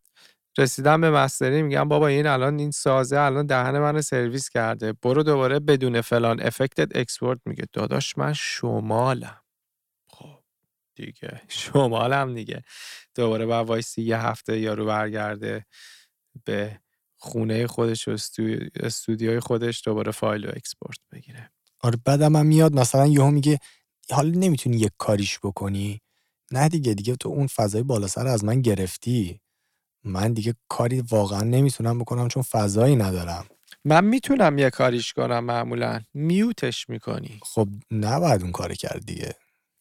رسیدم به مستری، میگم بابا این الان این سازه الان دهن منو سرویس کرده، برو دوباره بدون فلان افکتت اکسپورت. میگه داداش من شمالم، خب دیگه شمالم دیگه، دوباره با وایسی یه هفته یارو برگرده به خونه خودش و استودیوی خودش دوباره فایل رو اکسپورت بگیره. آره بعدم هم میاد مثلا یهو میگه حالا نمیتونی یک کاریش بکنی؟ نه دیگه تو اون فضای بالا سر از من گرفتی، من دیگه کاری واقعا نمیتونم بکنم چون فضایی ندارم. من میتونم یه کاریش کنم، معمولا میوتش میکنی. خب نباید اون کاری کرد دیگه،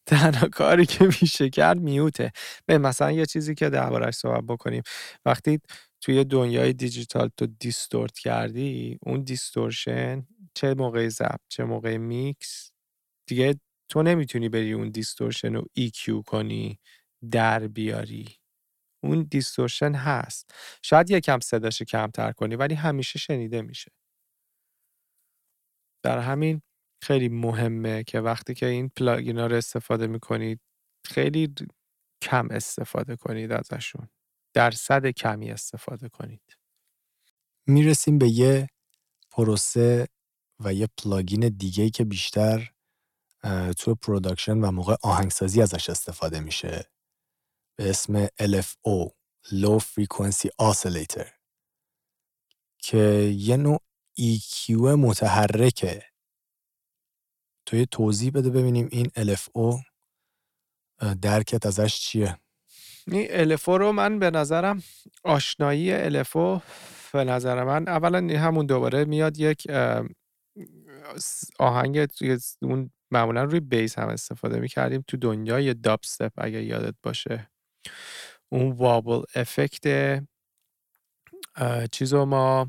تنها کاری که میشه کرد میوته. مثلا یه چیزی که درباره‌اش صحبت بکنیم، وقتی توی دنیای دیجیتال تو دیستورت کردی، اون دیستورشن چه موقع ضبط چه موقع میکس دیگه تو نمیتونی بری اون دیستورشن رو EQ کنی در بیاری، اون دیستورشن هست. شاید یکم صداشو کمتر کنی ولی همیشه شنیده میشه. در همین خیلی مهمه که وقتی که این پلاگینا رو استفاده میکنید خیلی کم استفاده کنید ازشون، درصد کمی استفاده کنید. میرسیم به یه پروسه و یه پلاگین دیگه‌ای که بیشتر تو پروداکشن و موقع آهنگسازی ازش استفاده میشه به اسم LFO Low Frequency Oscillator که یه نوع EQ متحرکه. توی توضیح بده ببینیم این LFO درکت ازش چیه؟ این LFO رو من به نظرم آشنایی LFO به نظر من اولا همون دوباره میاد یک آهنگ توی اون معمولا روی بیس هم استفاده میکردیم تو دنیای دابستپ اگه یادت باشه اون وابل افکت چیزو ما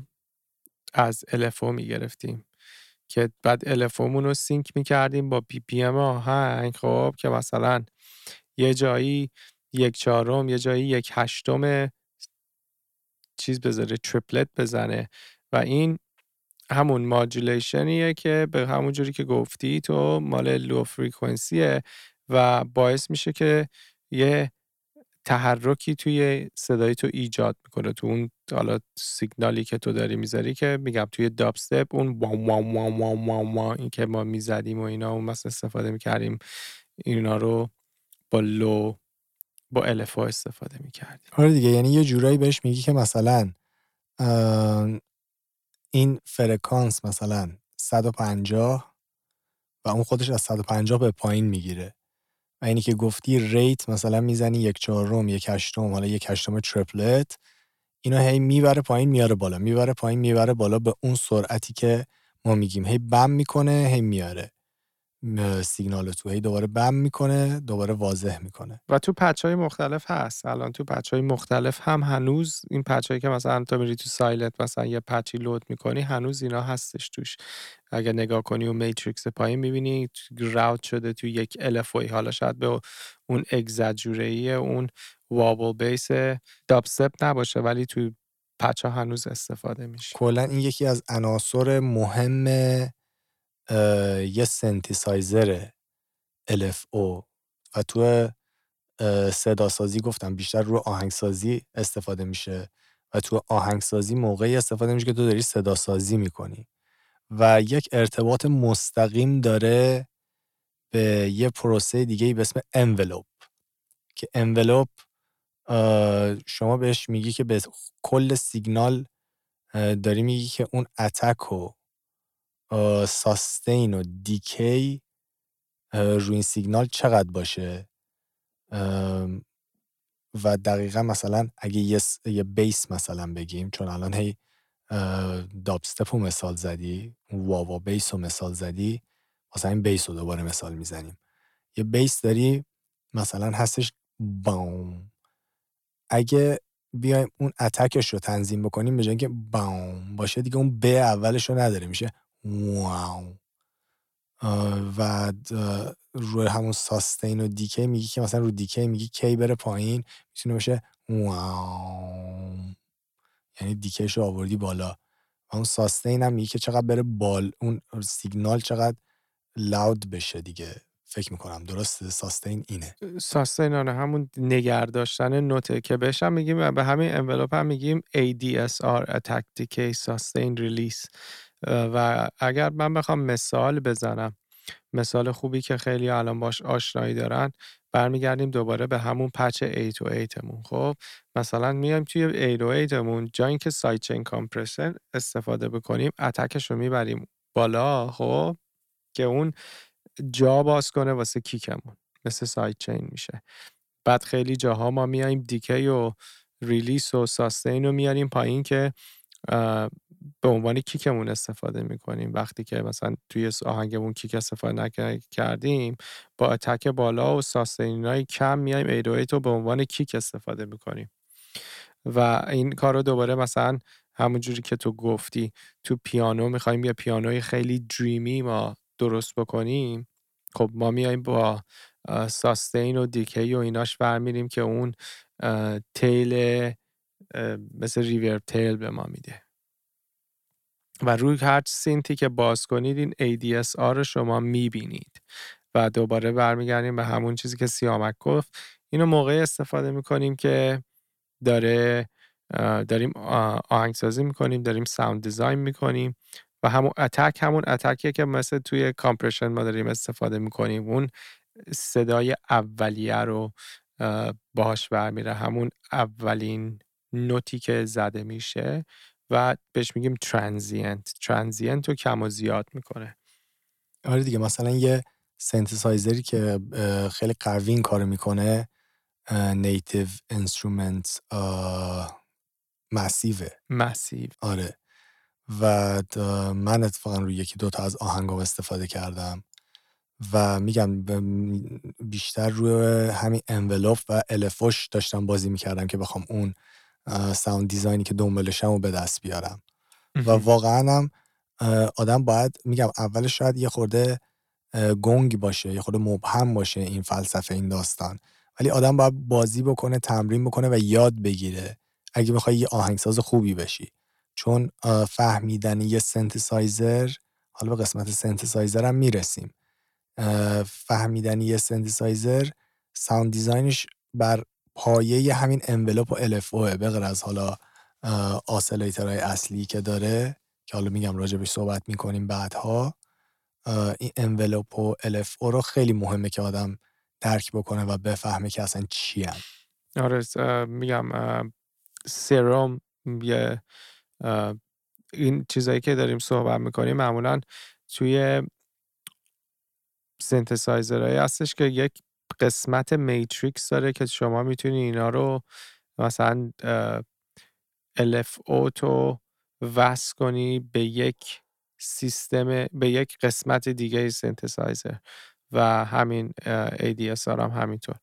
از LFO میگرفتیم که بعد LFO مون رو سینک میکردیم با پی پی ام آهنگ خب که مثلا یه جایی 1/4 یه جایی 1/8 چیز بذاره تریپلت بزنه و این همون ماجولیشنیه که به همون جوری که گفتی تو مال لو فریکونسیه و باعث میشه که یه تحرکی توی صدای تو ایجاد میکنه تو اون حالا سیگنالی که تو داری میذاری که میگم توی دابستپ اون وام وام وام وام وام این که ما میزدیم و اینا اون مثلا استفاده میکردیم اینا رو با لو با LFO استفاده میکردیم. آره دیگه، یعنی یه جورایی بهش میگی که مثلا این فرکانس مثلا 150 و اون خودش از 150 به پایین میگیره و اینی که گفتی ریت مثلا میزنی 1/4 1/8 حالا 1/8 تریپلت اینا هی میبره پایین میاره بالا میبره پایین میبره بالا به اون سرعتی که ما میگیم هی بم میکنه هی میاره سیگنال تو هی دوباره بم میکنه دوباره واضح میکنه و تو پچ‌های مختلف هست. الان تو پچ‌های مختلف هم هنوز این پچ‌هایی که مثلا تو میری تو سایلنت مثلا یه پچی لود میکنی هنوز اینا هستش توش. اگر نگاه کنی و میتریکس پایین میبینی راوت شده تو یک LFO حالا شاید به اون اگزاجوری اون وابل بیس دابستپ نباشه ولی تو پچ‌ها هنوز استفاده میشه. کلا این یکی از عناصر مهم یه سنتیسایزر LFO و تو صداسازی گفتم بیشتر رو آهنگسازی استفاده میشه و تو آهنگسازی موقعی استفاده میشه که تو داری صداسازی میکنی و یک ارتباط مستقیم داره به یه پروسه دیگه‌ای به اسم انولوپ که انولوپ شما بهش میگی که به کل سیگنال داری میگی که اون اتک و ساستین و دیکی روی این سیگنال چقدر باشه و دقیقا مثلا اگه یه بیس مثلا بگیم چون الان هی دابستپ رو مثال زدی واوا بیس رو مثال زدی مثلا این بیس رو دوباره مثال میزنیم یه بیس داری مثلا هستش باوم اگه بیایم اون اتکش رو تنظیم بکنیم به جای اینکه باوم باشه دیگه اون به اولش رو نداره میشه واو و روی همون ساستین و دیکی میگی که مثلا رو دیکی میگی کی بره پایین میتونه باشه واو یعنی دیکیش رو آوردی بالا و اون ساستین هم میگی که چقدر بره بال اون سیگنال چقدر لاود بشه دیگه. فکر میکنم درست ساستین اینه. ساستین آنه همون نگرداشتن نوته که بهش هم میگیم و به همین انولوپ هم میگیم ADSR Attack Decay Sustain Release و اگر من بخوام مثال بزنم مثال خوبی که خیلی الان باش آشنایی دارن برمیگردیم دوباره به همون پچ 808 مون. خب مثلا میایم توی 808 مون جای اینکه ساید چین کامپرشن استفاده بکنیم اتکش رو میبریم بالا خب که اون جا باز کنه واسه کیکمون مثل ساید چین میشه. بعد خیلی جاها ما میایم دیکی و ریلیس و ساستین رو میاریم پایین که به عنوان کیکمون استفاده میکنیم. وقتی که مثلا توی آهنگمون کیک استفاده نکردیم با اتک بالا و ساستینای کم میایم ایدویت رو به عنوان کیک استفاده میکنیم و این کار رو دوباره مثلا همون جوری که تو گفتی تو پیانو میخوایم یه پیانوی خیلی دریمی ما درست بکنیم خب ما میایم با ساستین و دیکی و ایناش برمیریم که اون تیل مثل ریورب تیل به ما میده و روی هر سینتی که باز کنید این ADSR رو شما میبینید و دوباره برمیگردیم به همون چیزی که سیامک گفت اینو موقعی استفاده میکنیم که داره داریم آهنگسازی میکنیم، داریم ساوند دیزاین میکنیم و همون اتکیه که مثل توی کامپرشن ما داریم استفاده میکنیم، اون صدای اولیه رو باهاش برمیره، همون اولین نوتی که زده میشه و بهش میگیم ترانزینت رو کم و زیاد میکنه. آره دیگه، مثلا یه سنتسایزری که خیلی قوی این کار میکنه Native Instruments Massive. آره، و من اتفاقا روی یکی دوتا از آهنگام استفاده کردم و میگم بیشتر روی همین انولوپ و الفوش داشتم بازی میکردم که بخوام اون ساوند دیزاینی که دنبالشم رو به دست بیارم و واقعا هم آدم باید، میگم اول شاید یه خورده گنگ باشه، یه خورده مبهم باشه این فلسفه این داستان، ولی آدم باید بازی بکنه، تمرین بکنه و یاد بگیره اگه بخوای یه آهنگساز خوبی بشی. چون فهمیدن یه سنتسایزر، حالا به قسمت سنتسایزر هم میرسیم، فهمیدن یه سنتسایزر ساوند دیزاینش بر پایه همین انولوپ و الفوه، بغیر از حالا آسیلاتورهای اصلی که داره که حالا میگم راجبش صحبت میکنیم بعدها. این انولوپ و الفو رو خیلی مهمه که آدم درک بکنه و بفهمه که اصلا چی هم. آره میگم سیروم یه این چیزایی که داریم صحبت میکنیم معمولا توی سنتسایزرهایی هستش که یک قسمت میتریکس داره که شما میتونی اینا رو مثلا LFO تو وصل کنی به یک سیستم، به یک قسمت دیگه سنتسایزر و همین ADSR هم همینطور.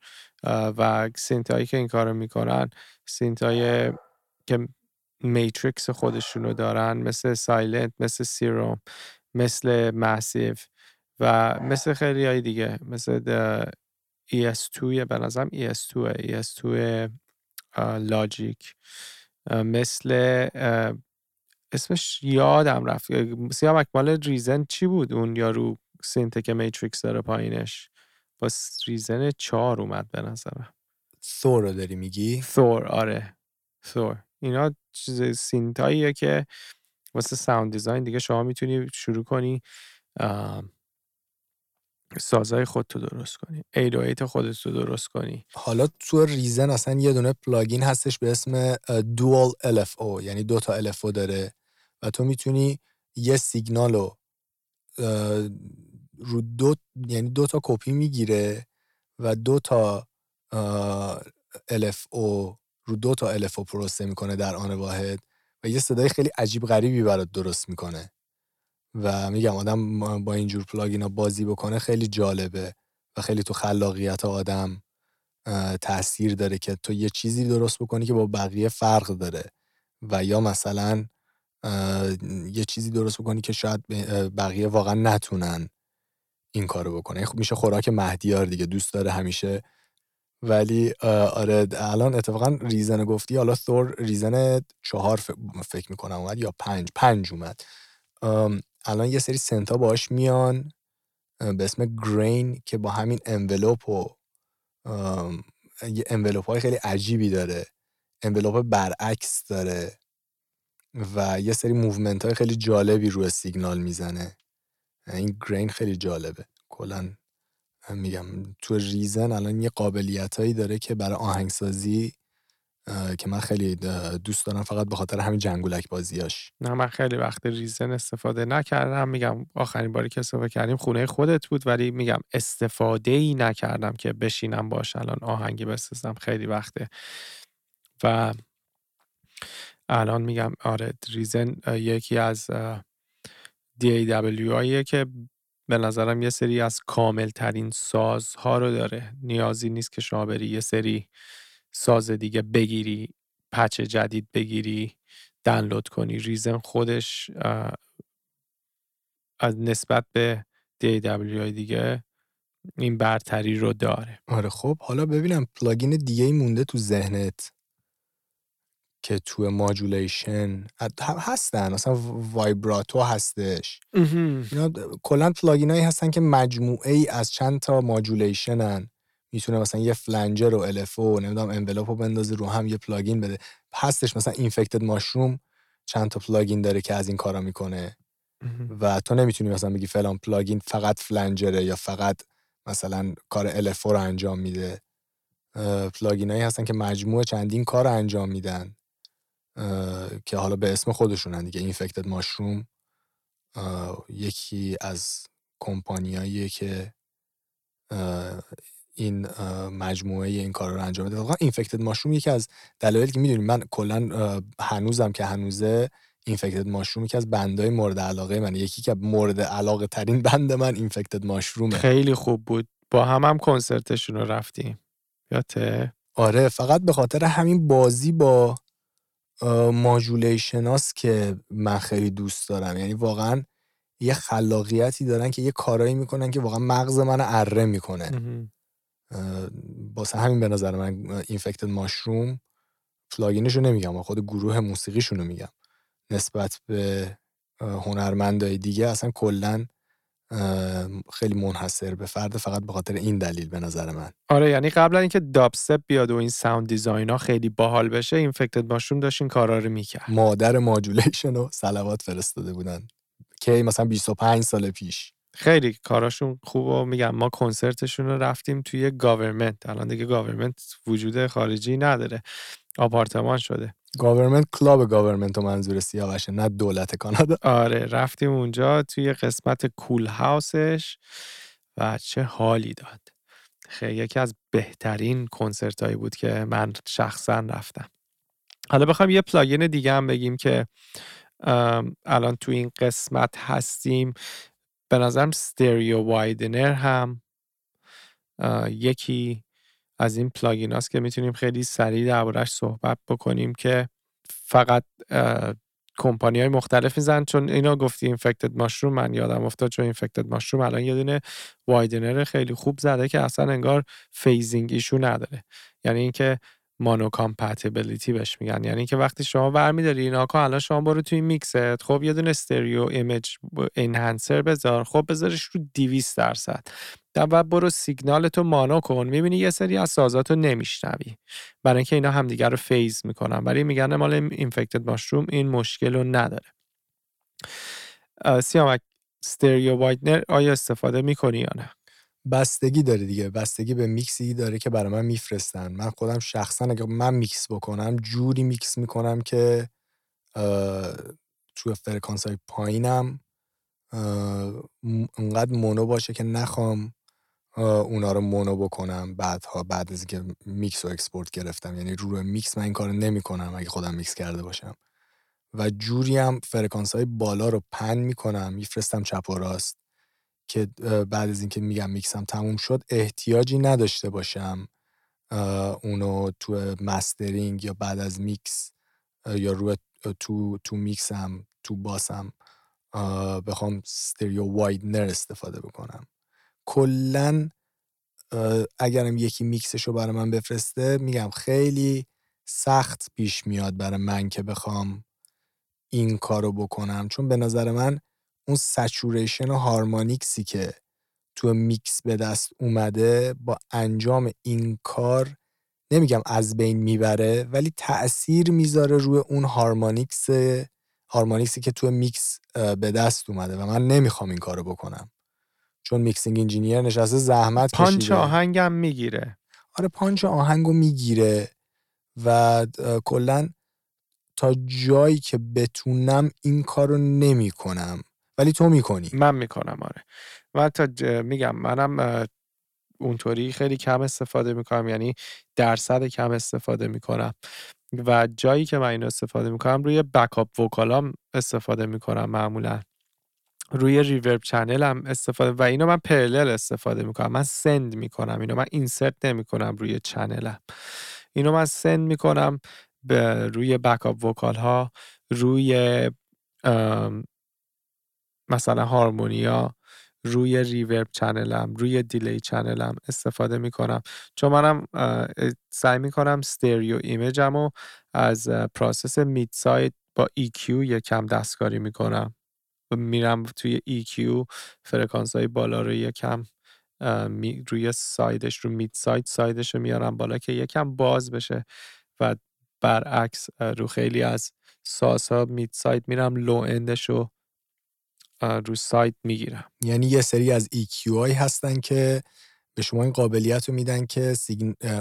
و سینت هایی که این کارو میکنن، سینت هایی که میتریکس خودشونو دارن، مثل سایلنت، مثل سیروم، مثل ماسیف و مثل خیلی های دیگه، مثل ES2 به نظرم ES2 لاجیک، مثل اسمش یادم رفت، سیامک مال ریزن چی بود اون یارو سینته که میتریکس داره پایینش، با ریزن 4 اومد به نظرم. ثور رو داری میگی؟ ثور، آره ثور. اینا سینتاییه که واسه ساوند دیزاین دیگه شما میتونی شروع کنی سازهای خودتو درست کنی، 808 خودتو درست کنی. حالا تو ریزن اصلا یه دونه پلاگین هستش به اسم دوال LFO، یعنی دوتا LFO داره و تو میتونی یه سیگنالو رو دو، یعنی دوتا کپی میگیره و دوتا LFO رو دوتا LFO پروسه میکنه در آن واحد و یه صدای خیلی عجیب غریبی برات درست میکنه و میگم آدم با اینجور پلاگینا بازی بکنه خیلی جالبه و خیلی تو خلاقیت آدم تأثیر داره که تو یه چیزی درست بکنی که با بقیه فرق داره و یا مثلا یه چیزی درست بکنی که شاید بقیه واقعا نتونن این کارو بکنه. میشه خوراک مهدیار دیگه، دوست داره همیشه. ولی آره الان اتفاقا ریزن گفتی، حالا ثور ریزن 4 فکر میکنم اومد یا 5 اومد. الان یه سری سنتا باهاش میان به اسم گرین که با همین انولوپ های خیلی عجیبی داره، انولوپ برعکس داره و یه سری موومنت های خیلی جالبی روی سیگنال میزنه. این گرین خیلی جالبه. کلا میگم تو ریزن الان یه قابلیت هایی داره که برای آهنگسازی که من خیلی دوست دارم، فقط به خاطر همین جنگولک بازیاش. نه من خیلی وقت ریزن استفاده نکردم، میگم آخرین باری که استفاده کردیم خونه خودت بود، ولی میگم استفاده‌ای نکردم که بشینم باش الان آهنگی بسازم، خیلی وقته. و الان میگم آره ریزن یکی از DAWهاییه که به نظرم یه سری از کاملترین سازها رو داره. نیازی نیست که شما بری یه سری ساز دیگه بگیری، پچ جدید بگیری، دانلود کنی. ریزن خودش از نسبت به DAW دیگه این برتری رو داره. آره خب حالا ببینم پلاگین دیگه مونده تو ذهنت که تو ماجولیشن هستن، اصلا وایبراتو هستش. اینا کلا پلاگینایی هستن که مجموعه ای از چند تا ماجولیشنن. میتونه مثلا یه فلنجر و LFO نمیدونم انولوپو بندازی رو هم یه پلاگین بده. هستش، مثلا Infected Mushroom چند تا پلاگین داره که از این کارا میکنه و تو نمیتونی مثلا بگی فلان پلاگین فقط فلنجره یا فقط مثلا کار LFO رو انجام میده. پلاگینایی هستن که مجموعه چندین کار رو انجام میدن که حالا به اسم خودشونن دیگه. Infected Mushroom یکی از کمپانیاییه که این مجموعه این کار رو انجام میده. Infected Mushroom یکی از دلایلی که میدونیم من کلا هنوزم که هنوزه Infected Mushroom یکی از بندهای مورد علاقه من، یکی که مورد علاقه ترین بند من Infected Mushroomه. خیلی خوب بود، با هم کنسرتشون رو رفتیم یاته. آره، فقط به خاطر همین بازی با ماژولیشن هاست که من خیلی دوست دارم. یعنی واقعا یه خلاقیتی دارن که یه کارایی میکنن که واقعا مغز من اره میکنه. واسه همین به نظر من Infected Mushroom، پلاگینشو نمیگم، خود گروه موسیقیشونو میگم، نسبت به هنرمندای دیگه اصلا کلا خیلی منحصر به فرد، فقط به خاطر این دلیل به نظر من. آره، یعنی قبل از اینکه دابستپ بیاد و این ساوند دیزاین ها خیلی باحال بشه، Infected Mushroom داشت این کارا رو میکرد. مادر ماجولیشن و صلوات فرستاده بودن که مثلا 25 سال پیش. خیلی کاراشون خوبه. میگم ما کنسرتشون رو رفتیم توی گاورمنت، الان دیگه گاورمنت وجود خارجی نداره، آپارتمان شده. گاورمنت کلاب گاورمنت و منظور سیاوش، نه دولت کانادا. آره، رفتیم اونجا توی قسمت کول هاوسش و چه حالی داد. خیلی یکی از بهترین کنسرتایی بود که من شخصا رفتم. حالا بخوام یه پلاگین دیگه هم بگیم که الان تو این قسمت هستیم، به نظرم ستریو وایدنر هم یکی از این پلاگین هاست که میتونیم خیلی سریع دربارش صحبت بکنیم، که فقط کمپانی‌های مختلف میزن. چون اینا گفتی Infected Mushroom، من یادم افتاد چون Infected Mushroom الان یه دونه وایدنر خیلی خوب زده که اصلا انگار فیزینگ ایشو نداره، یعنی اینکه مانو کامپتیبلیتی بهش میگن، یعنی اینکه وقتی شما برمیداری اینا که الان شما برو توی میکست، خب یه دونه استریو ایمیج انهانسر بذار، خب بذارش رو 200%، بعد برو سیگنال تو مانو کن، میبینی یه سری از سازاتو نمیشنوی، برای اینکه اینا همدیگه رو فیز میکنن. برای میگن مال Infected Mushroom این مشکل رو نداره. سیامک، استریو وایدنر آیا استفاده میکنی یا نه؟ بستگی داره دیگه، بستگی به میکسی داره که برای من میفرستن. من خودم شخصا اگه من میکس بکنم، جوری میکس میکنم که توی فرکانس های پایینم انقدر مونو باشه که نخوام اونا رو مونو بکنم بعدها، بعد از اینکه میکس رو اکسپورت گرفتم. یعنی روی میکس من این کار نمی کنم اگه خودم میکس کرده باشم، و جوری هم فرکانس های بالا رو پن میکنم میفرستم چپ و راست که بعد از اینکه میگم میکسم تموم شد، احتیاجی نداشته باشم اونو تو مسترینگ یا بعد از میکس یا روی تو میکسم تو باسم بخوام ستریو وایدنر استفاده بکنم. کلن اگرم یکی میکسشو برای من بفرسته، میگم خیلی سخت پیش میاد برای من که بخوام این کارو بکنم، چون به نظر من اون سچوریشن و هارمونیکسی که تو میکس به دست اومده با انجام این کار نمیگم از بین میبره، ولی تأثیر میذاره روی اون هارمونیکسی که تو میکس به دست اومده، و من نمیخوام این کارو بکنم، چون میکسینگ انجینیر نشسته زحمت کشیده، پانچ آهنگم میگیره. آره، پانچ آهنگو میگیره و کلا تا جایی که بتونم این کارو نمیکنم، ولی تو میکنی. من میکنم، آره. و تا میگم منم اونطوری خیلی کم استفاده میکنم، یعنی درصد کم استفاده میکنم، و جایی که من اینو استفاده میکنم روی بکاپ وکالام استفاده میکنم، معمولا روی ریورب چنل هم استفاده، و اینو من پرلل استفاده میکنم، من سند میکنم اینو، من اینسرت نمیکنم روی چنلم، اینو من سند میکنم به روی بکاپ وکال ها، روی مثلا هارمونیا، روی ریورب چنلم، روی دیلی چنلم استفاده میکنم، چون منم سعی میکنم ستریو ایمیجم رو از پروسس مید ساید با EQ یکم دستکاری میکنم، میرم توی EQ فرکانس های بالا رو یکم روی سایدش، رو مید ساید سایدش رو میارم بالا که یکم باز بشه، و برعکس رو خیلی از ساسا مید سایت میرم لو اندشو رو سایت میگیرم. یعنی یه سری از EQ هایی هستن که به شما این قابلیت رو میدن که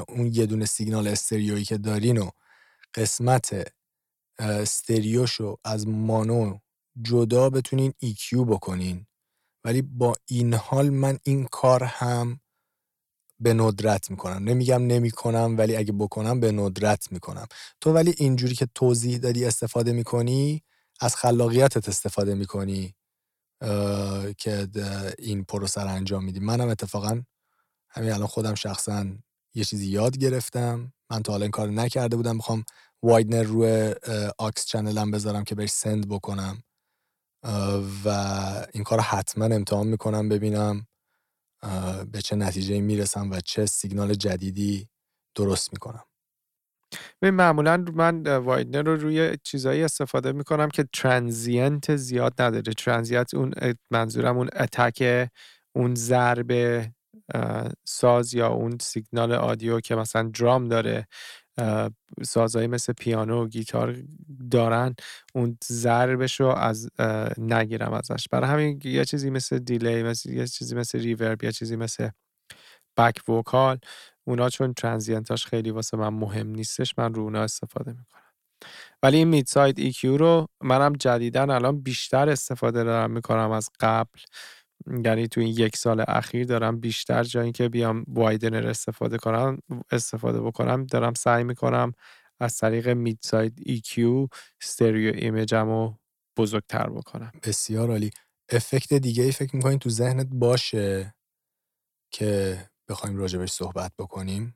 اون یه دونه سیگنال استریویی که دارینو قسمت استریوشو از مانو جدا بتونین EQ بکنین، ولی با این حال من این کار هم به ندرت میکنم. نمیگم نمیکنم، ولی اگه بکنم به ندرت میکنم. تو ولی اینجوری که توضیح دادی استفاده میکنی، از خلاقیتت استفاده میکنی که این پروسه رو انجام میدی. منم اتفاقا همین الان خودم شخصا یه چیزی یاد گرفتم. من تا حالا این کار نکرده بودم، میخوام وایدنر روی آکس چنلم بذارم که بهش سند بکنم و این کار حتما امتحان میکنم ببینم به چه نتیجه میرسم و چه سیگنال جدیدی درست میکنم. معمولا من وایدنر رو روی چیزایی استفاده میکنم که ترانزینت زیاد نداره. ترانزینت اون منظورم اون اتک، اون ضرب ساز یا اون سیگنال آدیو که مثلا درام داره، سازایی مثل پیانو و گیتار دارن، اون ضربش رو از نگیرم ازش. برای همین یه چیزی مثل دیلی، مثل یه چیزی مثل ریورب، یه چیزی مثل بک وکال، اونا چون ترانزینتاش خیلی واسه من مهم نیستش، من رو اونا استفاده میکنم. ولی این مید ساید EQ رو منم جدیدن الان بیشتر استفاده دارم میکنم از قبل. یعنی تو این یک سال اخیر دارم بیشتر جای اینکه بیام وایدنر استفاده بکنم دارم سعی میکنم از طریق مید ساید EQ استریو ایمیجمو بزرگتر بکنم. بسیار عالی. افکت دیگه ای فکر میکنین تو ذهنت باشه که بخوایم راجبش صحبت بکنیم؟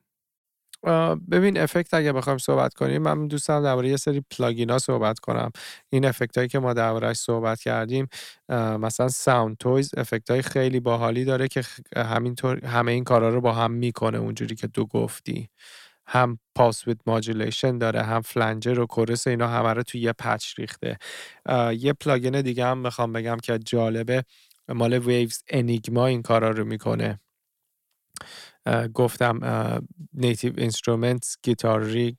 ببین افکت اگه بخوایم صحبت کنیم، من دوست دارم درباره یه سری پلاگین‌ها صحبت کنم. این افکتایی که ما درباره‌اش صحبت کردیم، مثلا ساوند تویز افکتای خیلی باحالی داره که همینطور همه این کارا رو با هم میکنه اونجوری که تو گفتی. هم پاس وید ماجولیشن داره، هم فلنجر و کورس، اینا همه رو توی یه پچ ریخته. یه پلاگین دیگه هم میخوام بگم که جالبه، مال ویوز انیگما این کارا رو میکنه. گفتم Native Instruments Guitar Rig.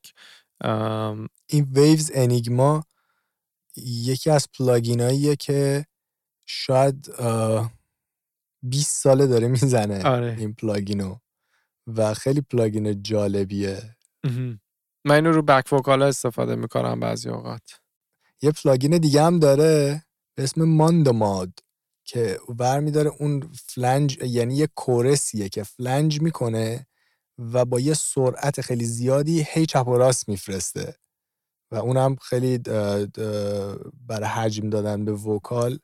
این Waves Enigma یکی از پلاگیناییه که شاید 20 ساله داره میزنه. آره. این پلاگینو و خیلی پلاگین جالبیه. من اینو رو بک وکالا استفاده میکنم بعضی اوقات. یه پلاگین دیگه هم داره به اسم Mandamad که برمیداره اون فلنج، یعنی یه کورسیه که فلنج میکنه و با یه سرعت خیلی زیادی هی چپ و راست میفرسته و اونم خیلی برای حجم دادن به وکال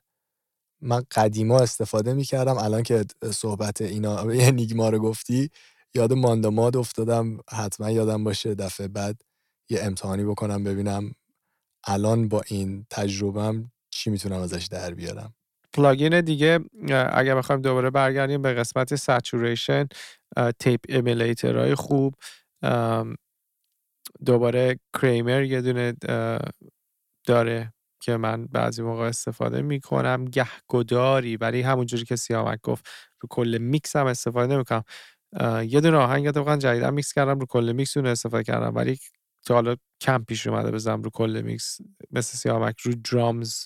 من قدیما استفاده میکردم. الان که صحبت اینا انیگما رو گفتی یاد Mandamad افتادم. حتما یادم باشه دفعه بعد یه امتحانی بکنم ببینم الان با این تجربه‌ام چی میتونم ازش در بیارم. پلاگین دیگه اگه بخوایم دوباره برگردیم به قسمت سچوریشن، تیپ امیلیترهای خوب، دوباره کریمر یه دونه داره که من بعضی موقع استفاده میکنم گهگداری، ولی همونجوری که سیامک گفت رو کل میکس هم استفاده نمیکنم. یه دونه آهنگ دقیقا جدیدم میکس کردم، رو کل میکس اون استفاده کردم، ولی تا حالا کم پیش اومده بزنم رو کل میکس مثل سیامک. رو درامز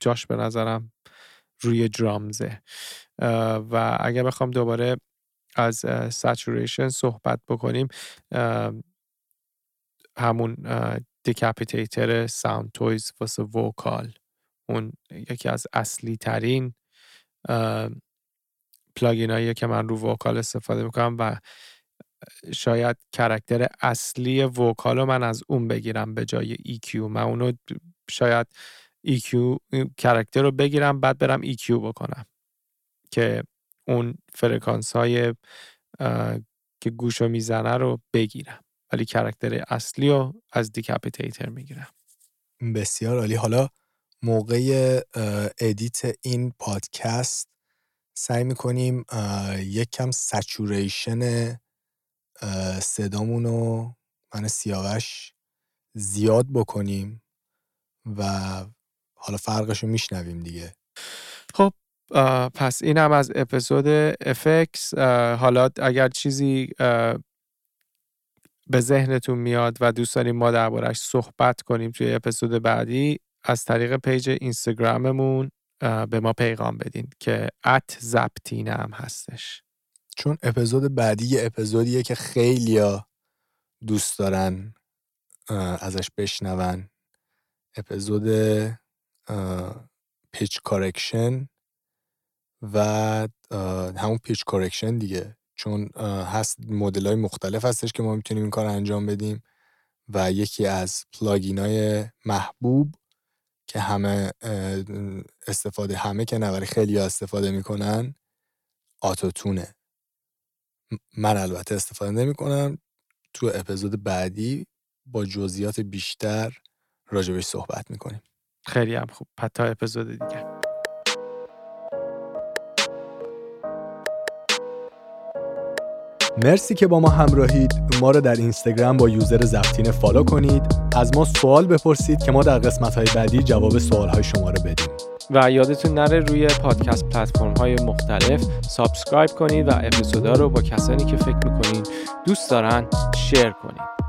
جاش به نظرم روی درامزه. و اگه بخوام دوباره از سچوریشن صحبت بکنیم، همون دیکپیتیتر ساوند تویز واسه وکال، اون یکی از اصلی ترین پلاگیناییه که من رو وکال استفاده میکنم و شاید کرکتر اصلی وکال رو من از اون بگیرم به جای EQ. من اونو شاید EQ کاراکتر رو بگیرم بعد برم EQ بکنم که اون فرکانس های که گوشو میزنه رو بگیرم، ولی کاراکتر اصلی رو از دیکپیتیتر میگیرم. بسیار عالی. حالا موقع ادیت این پادکست سعی میکنیم یک کم سچوریشن صدامون رو من سیاوش زیاد بکنیم و حالا فرقشو میشنویم دیگه. خب پس این هم از اپیزود FX. حالا اگر چیزی به ذهنتون میاد و دوست داریم ما درباره‌اش صحبت کنیم توی اپیزود بعدی، از طریق پیج اینستاگراممون به ما پیغام بدین که @زبطینه هم هستش. چون اپیزود بعدی یه اپیزودیه که خیلیا دوست دارن ازش بشنون، اپیزود پیچ کارکشن و همون پیچ کارکشن دیگه، چون هست مدل‌های مختلف هستش که ما میتونیم این کار انجام بدیم و یکی از پلاگین‌های محبوب که همه استفاده، همه که نوری خیلی استفاده میکنن، آتوتونه. من البته استفاده نمیکنم. تو اپیزود بعدی با جزئیات بیشتر راجبش صحبت میکنیم. خیلی هم خوب، پس تا اپیزود دیگه. مرسی که با ما همراهید. ما رو در اینستاگرام با یوزر زبطینه فالو کنید، از ما سوال بپرسید که ما در قسمت‌های بعدی جواب سوال‌های شما رو بدیم و یادتون نره روی پادکست پلتفرم‌های مختلف سابسکرایب کنید و اپیزودا رو با کسانی که فکر می‌کنید دوست دارن شیر کنید.